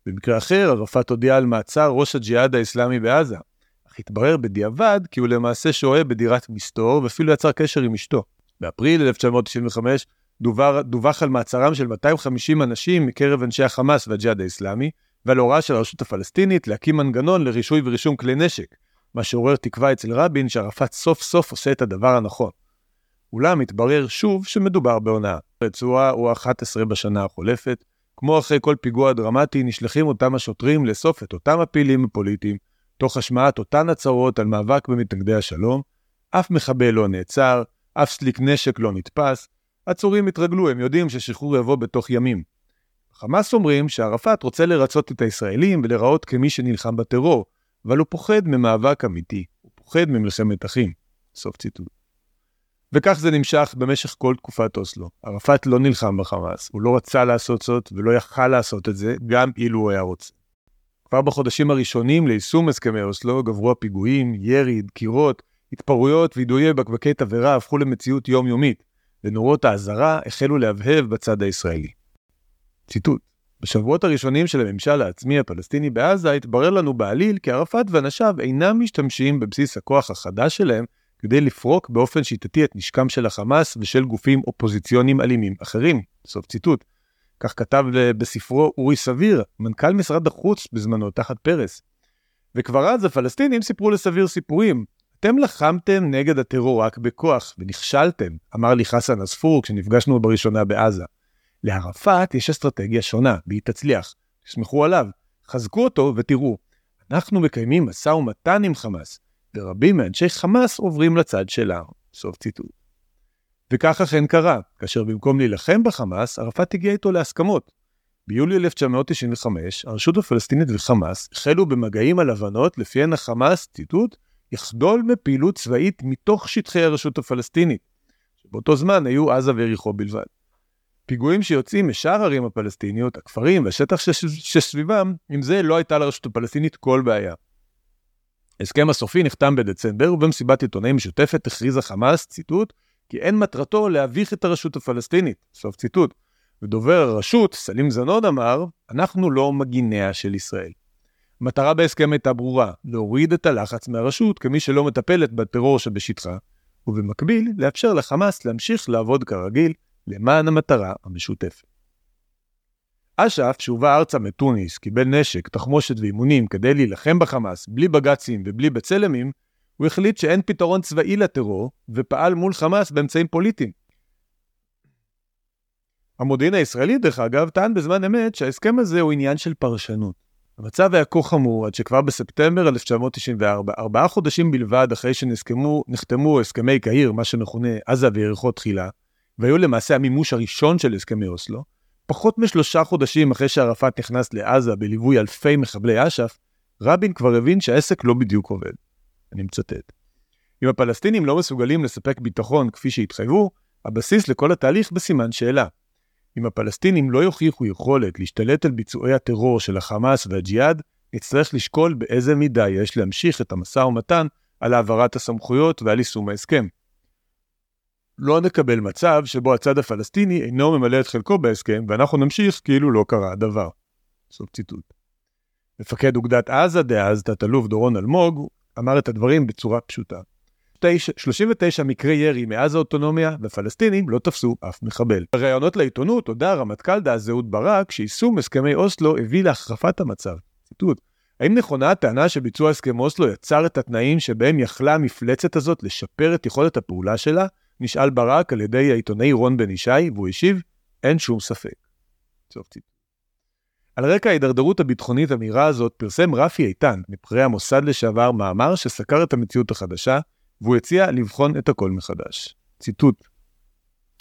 במקרה אחר, ערפאת הודיע על מעצר ראש הג'יהאד האסלאמי בעזה. אך התברר בדיעבד כי הוא למעשה שוהה בדירת מסתור ואפילו יצר קשר עם אשתו. באפריל 1995 דווח על מעצרם של 250 אנשים מקרב אנשי החמאס והג'יהאד האסלאמי, ועל הוראה של הרשות הפלסטינית להקים מנגנון לרישוי ורישום כלי נשק, מה שעורר תקווה אצל רבין שערפאת סוף סוף עושה את הדבר הנכון. אולם התברר שוב שמדובר בהונאה. הרצועה הוא 11 בשנה החולפת, כמו אחרי כל פיגוע דרמטי נשלחים אותם השוטרים לאסוף את אותם הפעילים הפוליטיים, תוך השמעת אותן הצהרות על מאבק במתנגדי השלום, אף מחבל לא נעצר, אף סליק נשק לא נתפס, עצורים התרגלו, הם יודעים ששחרור יבוא בתוך ימים. חמאס אומרים שערפאת רוצה לרצות את הישראלים ולראות כמי שנלחם בטרור, אבל הוא פוחד ממאבק אמיתי, הוא פוחד ממלחמת אחים. סוף ציטוט. וכך זה נמשך במשך כל תקופת אוסלו. ערפאת לא נלחם בחמאס, הוא לא רצה לעשות זאת ולא יכל לעשות את זה, גם אילו הוא היה רוצה. כבר בחודשים הראשונים ליישום הסכמי אוסלו גברו הפיגועים, ירי, דקירות, התפרעויות וידויי בקבקי תבערה הפכו למציאות יומיומית, ונורות האזהרה החלו להבהב בצד הישראלי. ציטוט: בשבועות הראשונים של הממשל העצמי הפלסטיני בעזה התברר לנו בעליל כי ערפאת ואנשיו אינם משתמשים בבסיס הכוח החדש שלהם כדי לפרוק באופן שיטתי את נשקם של החמאס ושל גופים אופוזיציונים אלימים אחרים. סוף ציטוט. כך כתב בספרו אורי סביר, מנכ"ל משרד החוץ בזמנו תחת פרס. וכבר אז הפלסטינים סיפרו לסביר סיפורים. אתם לחמתם נגד הטרור רק בכוח ונכשלתם, אמר לי חסן אספור כשנפגשנו בראשונה בעזה. לערפאת יש אסטרטגיה שונה, והיא תצליח. תשמחו עליו, חזקו אותו ותראו. אנחנו מקיימים מסע ומתן עם חמאס, ורבים מאנשי חמאס עוברים לצד שלנו. סוף ציטוט. וכך אכן קרה, כאשר במקום להילחם בחמאס, ערפאת הגיע איתו להסכמות. ביולי 1995, הרשות הפלסטינית וחמאס החלו במגעים על הבנות לפיהן החמאס, ציטוט, יחדול מפעילות צבאית מתוך שטחי הרשות הפלסטינית, שבאותו זמן היו עזה ויריחו בלבד. פיגועים שיוצאים משאר ערים הפלסטיניות, הכפרים והשטח שסביבם, עם זה לא הייתה לרשות הפלסטינית כל בעיה. הסכם הסופי נחתם בדצמבר, ובמסיבת עיתונאים משותפת הכריז החמאס, ציטוט, כי אין מטרתו להביך את הרשות הפלסטינית, סוף ציטוט. ודובר הרשות, סלים זנון, אמר, אנחנו לא מגיניה של ישראל. המטרה בהסכם הייתה ברורה, להוריד את הלחץ מהרשות כמי שלא מטפלת בטרור שבשטחה, ובמקביל לאפשר לחמאס להמשיך לעבוד כרגיל, למען המטרה המשותפת. אשף שהובא ארצה מטוניס, קיבל נשק, תחמושת ואימונים כדי להילחם בחמאס, בלי בגצים ובלי בצלמים, הוא החליט שאין פתרון צבאי לטרור, ופעל מול חמאס באמצעים פוליטיים. המודיעין הישראלי, דרך אגב, טען בזמן אמת שההסכם הזה הוא עניין של פרשנות. המצב היה כה חמור עד שכבר בספטמבר 1994, 4 חודשים בלבד אחרי שנחתמו הסכמי קהיר, מה שמכונה עזה ויריחו תחילה, והיו למעשה המימוש הראשון של הסכמי אוסלו, פחות מ3 חודשים אחרי שערפאת נכנס לעזה בליווי אלפי מחבלי אש"ף, רבין כבר הבין שהעסק לא בדיוק עובד. אני מצטט. אם הפלסטינים לא מסוגלים לספק ביטחון כפי שהתחייבו, הבסיס לכל התהליך בסימן שאלה. אם הפלסטינים לא יוכיחו יכולת להשתלט על ביצועי הטרור של החמאס והג'יהאד, נצטרך לשקול באיזה מידה יש להמשיך את המשא ומתן על העברת הסמכויות ועל יישום ההסכם. לא נקבל מצב שבו הצד הפלסטיני אינו ממלא את חלקו בהסכם, ואנחנו נמשיך כאילו לא קרה הדבר. סוף ציטוט. מפקד אוגדת עזה דאז, דאטה לובדורון אלמוג, אמר את הדברים בצורה פשוטה. 39 מקרי ירי מאז האוטונומיה, ופלסטינים לא תפסו אף מחבל. בראיונות לעיתונות הודה רמטכ"ל דאז זהוד בראק, שיישום הסכמי אוסלו הביא להחרפת המצב. ציטוט. האם נכונה הטענה שביצוע הסכם אוסלו יצר את התנאים שבהם יכלה המפלצת הזאת לשפר את יכולת הפעולה שלה, נשאל ברק על ידי העיתונאי רון בן ישי, והוא השיב, אין שום ספק. על רקע ההידרדרות הביטחונית המהירה הזאת, פרסם רפי איתן, מבכירי המוסד לשעבר, מאמר שסקר את המציאות החדשה, והוא הציע לבחון את הכל מחדש. ציטוט: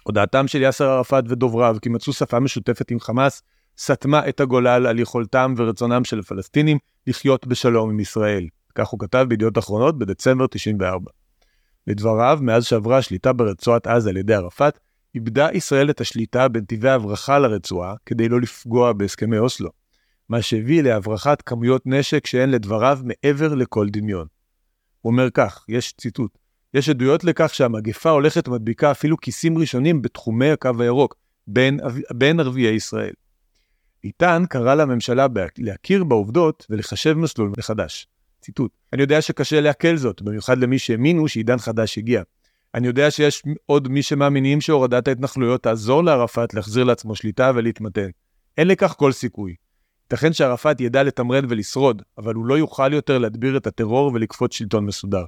הודעתם של יאסר ערפאת ודובריו כי מצאו שפה משותפת עם חמאס, סתמה את הגולל על יכולתם ורצונם של הפלסטינים לחיות בשלום עם ישראל. כך הוא כתב בידיעות אחרונות בדצמבר 94. לדבריו, מאז שעברה השליטה ברצועת עזה על ידי ערפאת, איבדה ישראל את השליטה בנתיבי הברחה לרצועה כדי לא לפגוע בהסכמי אוסלו, מה שהביא להברחת כמויות נשק שאין לדבריו מעבר לכל דמיון. הוא אומר כך, יש ציטוט, יש עדויות לכך שהמגפה הולכת ומדביקה אפילו כיסים ראשונים בתחומי הקו הירוק, בין ערביי ישראל. איתן קרא לממשלה להכיר בעובדות ולחשב מסלול מחדש. ציטוט, אני יודע שקשה להקל זאת, במיוחד למי שהאמינו שעידן חדש הגיע. אני יודע שיש עוד מי שמאמינים שהורדת ההתנחלויות תעזור לערפאת להחזיר לעצמו שליטה ולהתמתן. אין לכך כל סיכוי. ייתכן שערפאת ידע לתמרד ולשרוד, אבל הוא לא יוכל יותר להדביר את הטרור ולקפות שלטון מסודר.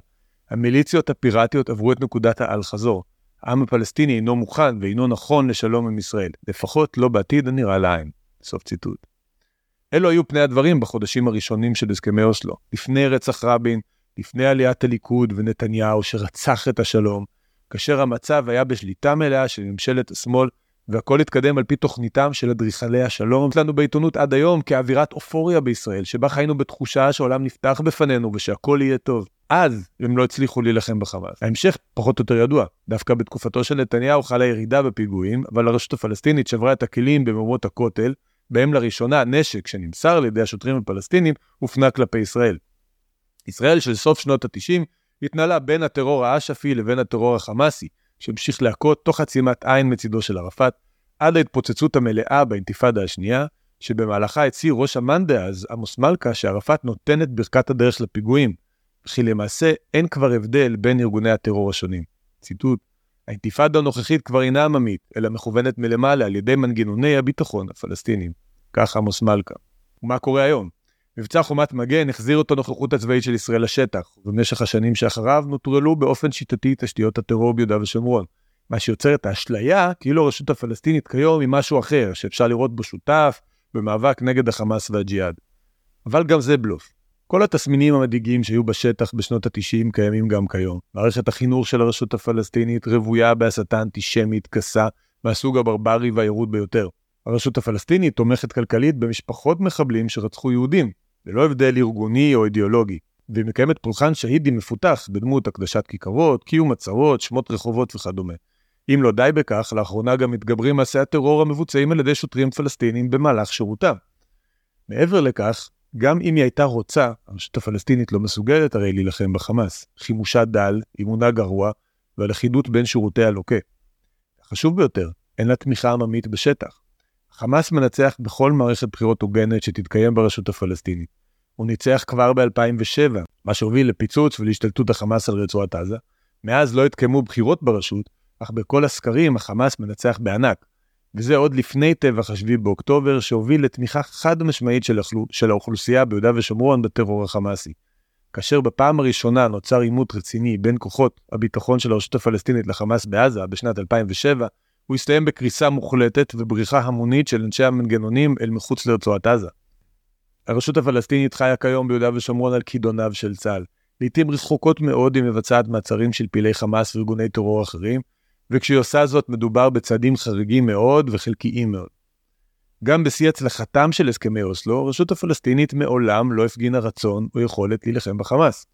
המיליציות הפיראטיות עברו את נקודת האל-חזור. העם הפלסטיני אינו מוכן ואינו נכון לשלום עם ישראל, לפחות לא בעתיד הנראה לעין. סוף ציטוט. אלו היו פני הדברים בחודשים הראשונים של הסכמי אוסלו, לפני רצח רבין, לפני עליית הליכוד ונתניהו שרצח את השלום, כאשר המצב היה בשליטה מלאה של ממשלת השמאל, והכל התקדם על פי תוכניתם של אדריכלי השלום. לנו בעיתונות עד היום כאווירת אופוריה בישראל, שבה חיינו בתחושה שהעולם נפתח בפנינו ושהכל יהיה טוב. אז הם לא הצליחו להילחם בחמאס. ההמשך פחות או יותר ידוע. דווקא בתקופתו של נתניהו חלה ירידה בפיגועים, אבל הרשות הפלסטינית שברה את הכלים במהומות הכותל, בהם לראשונה נשק שנמסר לידי השוטרים הפלסטינים הופנה כלפי ישראל. ישראל של סוף שנות ה-90 התנהלה בין הטרור האשפי לבין הטרור החמאסי, שהמשיך להכות תוך עצימת עין מצידו של ערפאת, עד ההתפוצצות המלאה באינתיפאדה השנייה, שבמהלכה הצהיר ראש אמ"ן דאז, עמוס מלכה, שערפאת נותן את ברכת הדרך לפיגועים, וכי למעשה אין כבר הבדל בין ארגוני הטרור השונים. ציטוט, האינתיפאדה הנוכחית כבר אינה עממית, אלא מכוונת מלמעלה על ידי מנגנוני הביטחון הפלסטינים. כך עמוס מלכה. ומה קורה היום? מבצע חומת מגן החזיר את הנוכחות הצבאית של ישראל לשטח, ובמשך השנים שאחריו נוטרלו באופן שיטתי תשתיות הטרור ביהודה ושומרון, מה שיוצר את האשליה כאילו הרשות הפלסטינית כיום היא משהו אחר, שאפשר לראות בו שותף במאבק נגד החמאס והג'יהאד. אבל גם זה בלוף. כל התסמינים המדאיגים שהיו בשטח בשנות ה-90 קיימים גם כיום. מערכת החינוך של הרשות הפלסטינית רוויה בהסתה אנטישמית קשה מהסוג הברברי והירוד ביותר. הרשות הפלסטינית תומכת כלכלית במשפחות מחבלים שרצחו יהודים, ללא הבדל ארגוני או אידיאולוגי, והיא מקיימת פולחן שהידי מפותח בדמות הקדשת כיכרות, קיום עצרות, שמות רחובות וכדומה. אם לא די בכך, לאחרונה גם מתגברים מעשי הטרור המבוצעים על ידי שוטרים פלסטינים במהלך שירותם. מעבר לכך, גם אם היא הייתה רוצה, הרשות הפלסטינית לא מסוגלת הרי להילחם בחמאס. חימושה דל, אימונה גרוע, והלכידות בין שירותי הלוקה. החשוב ביותר, אין לה תמיכה עממית בשטח. חמאס מנצח בכל מערכת בחירות הוגנת שתתקיים ברשות הפלסטינית. הוא ניצח כבר ב-2007, מה שהוביל לפיצוץ ולהשתלטות החמאס על רצועת עזה. מאז לא התקיימו בחירות ברשות, אך בכל הסקרים החמאס מנצח בענק. וזה עוד לפני טבח השביעי באוקטובר שהוביל לתמיכה חד משמעית של האוכלוסייה ביהודה ושומרון בטרור החמאסי. כאשר בפעם הראשונה נוצר עימות רציני בין כוחות הביטחון של הרשות הפלסטינית לחמאס בעזה בשנת 2007, הוא הסתיים בקריסה מוחלטת ובריחה המונית של אנשי המנגנונים אל מחוץ לרצועת עזה. הרשות הפלסטינית חיה כיום ביהודה ושומרון על כידוניו של צה"ל. לעתים רחוקות מאוד היא מבצעת מעצרים של פעילי חמאס וארגוני טרור אחרים, וכשהיא עושה זאת מדובר בצעדים חריגים מאוד וחלקיים מאוד. גם בשיא הצלחתם של הסכמי אוסלו, הרשות הפלסטינית מעולם לא הפגינה רצון או יכולת להילחם בחמאס,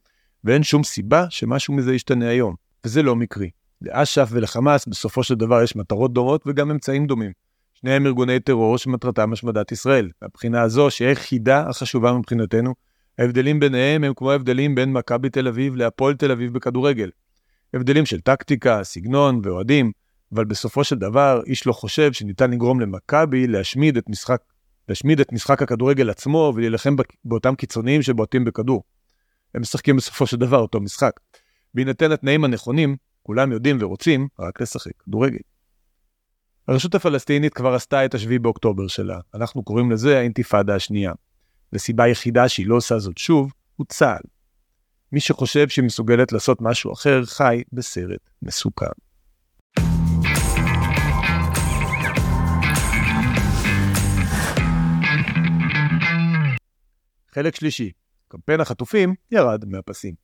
ואין שום סיבה שמשהו מזה ישתנה היום, וזה לא מקרי. לאש"ף ולחמאס בסופו של דבר יש מטרות דומות וגם אמצעים דומים. שניהם ארגוני טרור שמטרתם השמדת ישראל. מבחינה הזו שהיא היחידה החשובה מבחינתנו, ההבדלים ביניהם הם כמו ההבדלים בין מכבי תל אביב להפועל תל אביב בכדורגל. הבדלים של טקטיקה, סגנון ואוהדים, אבל בסופו של דבר איש לא חושב שניתן לגרום למכבי להשמיד את משחק הכדורגל עצמו ולהילחם באותם קיצוניים שבועטים בכדור. הם משחקים בסופו של דבר אותו משחק. בהינתן התנאים הנכונים, כולם יודעים ורוצים רק לשחק כדורגל. הרשות הפלסטינית כבר עשתה את השביעי באוקטובר שלה. אנחנו קוראים לזה האינתיפאדה השנייה. וסיבה היחידה שהיא לא עושה זאת שוב הוא צה"ל. מי שחושב שהיא מסוגלת לעשות משהו אחר חי בסרט מסוכן. חלק שלישי, קמפיין החטופים ירד מהפסים.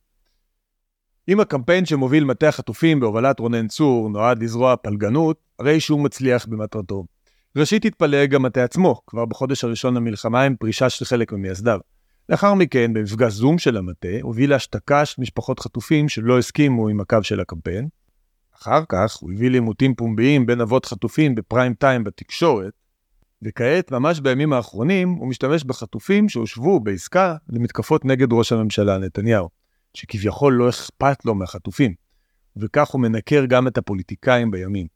אם הקמפיין שמוביל מטה החטופים בהובלת רונן צור נועד לזרוע פלגנות, הרי שהוא מצליח במטרתו. ראשית התפלג גם מטה עצמו, כבר בחודש הראשון למלחמה עם פרישה של חלק ממייסדיו. לאחר מכן, במפגש זום של המטה, הוביל להשתקה של משפחות חטופים שלא הסכימו עם הקו של הקמפיין. אחר כך הוא הביא לימותים פומביים בין אבות חטופים בפריים טיים בתקשורת, וכעת, ממש בימים האחרונים, הוא משתמש בחטופים שהושבו בעסקה למתקפות נגד ראש הממשלה נתניהו, שכביכול לא אכפת לו מהחטופים, וכך הוא מנקר גם את הפוליטיקאים בימים.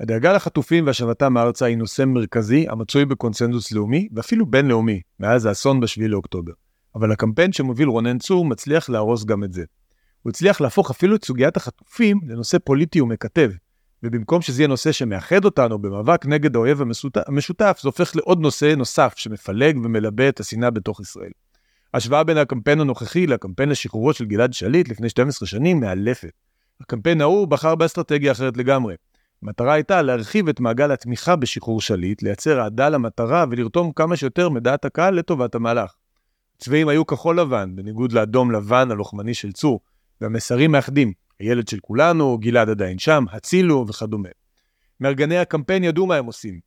הדאגה לחטופים והשבתם מארצה היא נושא מרכזי, המצוי בקונצנזוס לאומי, ואפילו בינלאומי, מאז האסון ב7 באוקטובר. אבל הקמפיין שמוביל רונן צור מצליח להרוס גם את זה. הוא הצליח להפוך אפילו את סוגיית החטופים לנושא פוליטי ומקטב, ובמקום שזה יהיה נושא שמאחד אותנו במאבק נגד האויב המשותף, זה הופך לעוד נושא נוסף שמפלג ומלבה את השנאה בתוך ישראל. השוואה בין הקמפיין הנוכחי לקמפיין לשחרורו של גילד שליט לפני 12 שנים מאלפת. הקמפיין ההוא בחר באסטרטגיה אחרת לגמרי. המטרה הייתה להרחיב את מעגל התמיכה בשחרור שליט, לייצר עדה למטרה ולרתום כמה שיותר מדעת הקהל לטובת המהלך. הצבעים היו כחול לבן, בניגוד לאדום לבן הלוחמני של צור, והמסרים מאחדים, הילד של כולנו, גלעד עדיין שם, הצילו וכדומה. מארגני הקמפיין ידעו מה הם עושים.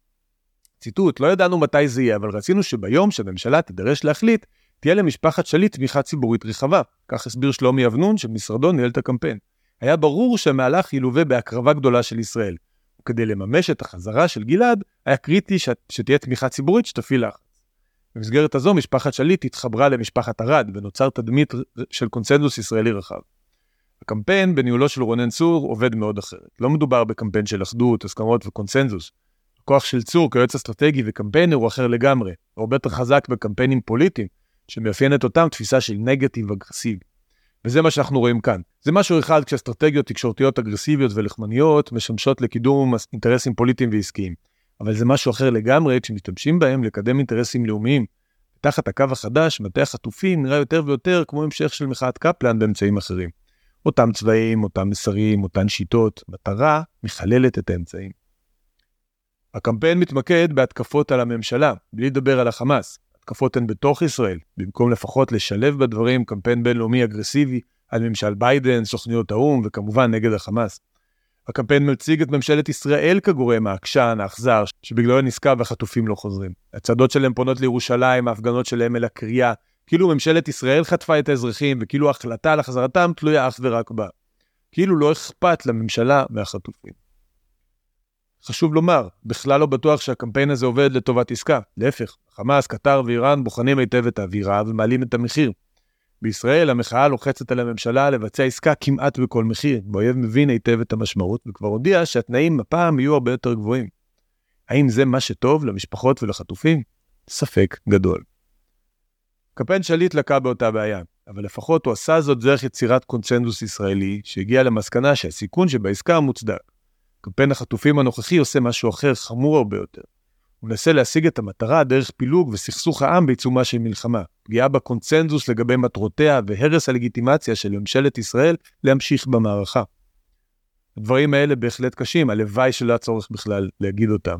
ציטוט, לא ידענו מתי זה יהיה, אבל רצינו שביום שהממשלה תדרש להחליט, תהיה למשפחת שליט תמיכה ציבורית רחבה. כך הסביר שלומי אבנון שמשרדו ניהל את הקמפיין. היה ברור שהמהלך ילווה בהקרבה גדולה של ישראל. וכדי לממש את החזרה של גלעד, היה קריטי שתהיה תמיכה ציבורית שתפעיל לחץ. במסגרת הזו, משפחת שליט התחברה למשפחת ארד, ונוצר תדמית של קונצנזוס ישראלי רחב. הקמפיין בניהולו של רונן צור עובד מאוד אחרת. לא מדובר בקמפיין של אחדות, הסכמות וקונצנזוס. הכוח של צור כיועץ אסטרטגי וקמפיינר הוא אחר לגמרי, הרבה יותר חזק בקמפיינים פוליטיים, שמאפיינת אותם תפיסה של נגטיב אגרסיב. וזה מה שאנחנו רואים כאן. זה משהו אחד כשאסטרטגיות תקשורתיות אגרסיביות ולחמניות משמשות לקידום אינטרסים פוליטיים ועסקיים. אבל זה משהו אחר לגמרי כשמשתמשים בהם לקדם אינטרסים לאומיים. תחת הקו החדש, מטה החטופים נראה יותר ויותר כמו המשך של מחאת קפלן באמצעים אחרים. אותם צבעים, אותם מסרים, אותן שיטות, מטרה מחללת את האמצעים. הקמפיין מתמקד בהתקפות על הממשלה, בלי לדבר על החמאס. התקפות הן בתוך ישראל, במקום לפחות לשלב בדברים קמפיין בינלאומי אגרסיבי על ממשל ביידן, סוכניות האום וכמובן נגד החמאס. הקמפיין מציג את ממשלת ישראל כגורם העקשן, האכזר, שבגללו נזקה והחטופים לא חוזרים. הצעדות שלהם פונות לירושלים, ההפגנות שלהם אל הקריאה, כאילו ממשלת ישראל חטפה את האזרחים, וכאילו ההחלטה לחזרתם תלויה אך ורק בה. כאילו לא אכפת לממשלה מהחטופים. חשוב לומר, בכלל לא בטוח שהקמפיין הזה עובד לטובת עסקה. להפך, חמאס, קטר ואיראן בוחנים היטב את האווירה ומעלים את המחיר. בישראל המחאה לוחצת על הממשלה לבצע עסקה כמעט בכל מחיר, והאויב מבין היטב את המשמעות, וכבר הודיע שהתנאים הפעם יהיו הרבה יותר גבוהים. האם זה מה שטוב למשפחות ולחטופים? ספק גדול. קמפיין שליט לקה באותה בעיה, אבל לפחות הוא עשה זאת דרך יצירת קונצנזוס ישראלי, שהגיע למסקנה שהסיכון שבעסקה מוצדק. קמפיין החטופים הנוכחי עושה משהו אחר חמור הרבה יותר. הוא מנסה להשיג את המטרה דרך פילוג וסכסוך העם בעיצומה של מלחמה, פגיעה בקונצנזוס לגבי מטרותיה והרס הלגיטימציה של ממשלת ישראל להמשיך במערכה. הדברים האלה בהחלט קשים, הלוואי שלא הצורך בכלל להגיד אותם.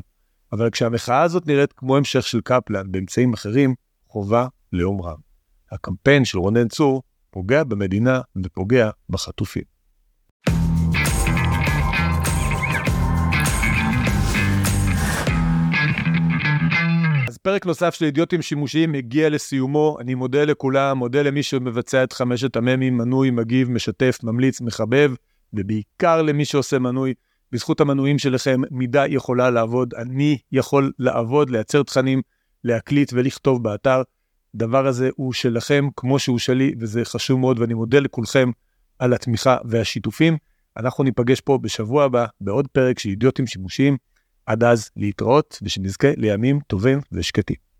אבל כשהמחאה הזאת נראית כמו המשך של קפלן באמצעים אחרים, חובה לאומרם. הקמפיין של רונן צור פוגע במדינה ופוגע בחטופים. פרק נוסף של אידיוטים שימושיים הגיע לסיומו, אני מודה לכולם, מודה למי שמבצע את 5 הממים, מנוי, מגיב, משתף, ממליץ, מחבב, ובעיקר למי שעושה מנוי, בזכות המנויים שלכם, מידה יכולה לעבוד, אני יכול לעבוד, לייצר תכנים, להקליט ולכתוב באתר, הדבר הזה הוא שלכם כמו שהוא שלי, וזה חשוב מאוד, ואני מודה לכולכם על התמיכה והשיתופים, אנחנו ניפגש פה בשבוע הבא, בעוד פרק של אידיוטים שימושיים, עד אז להתראות ושנזכה לימים טובים ושקטים.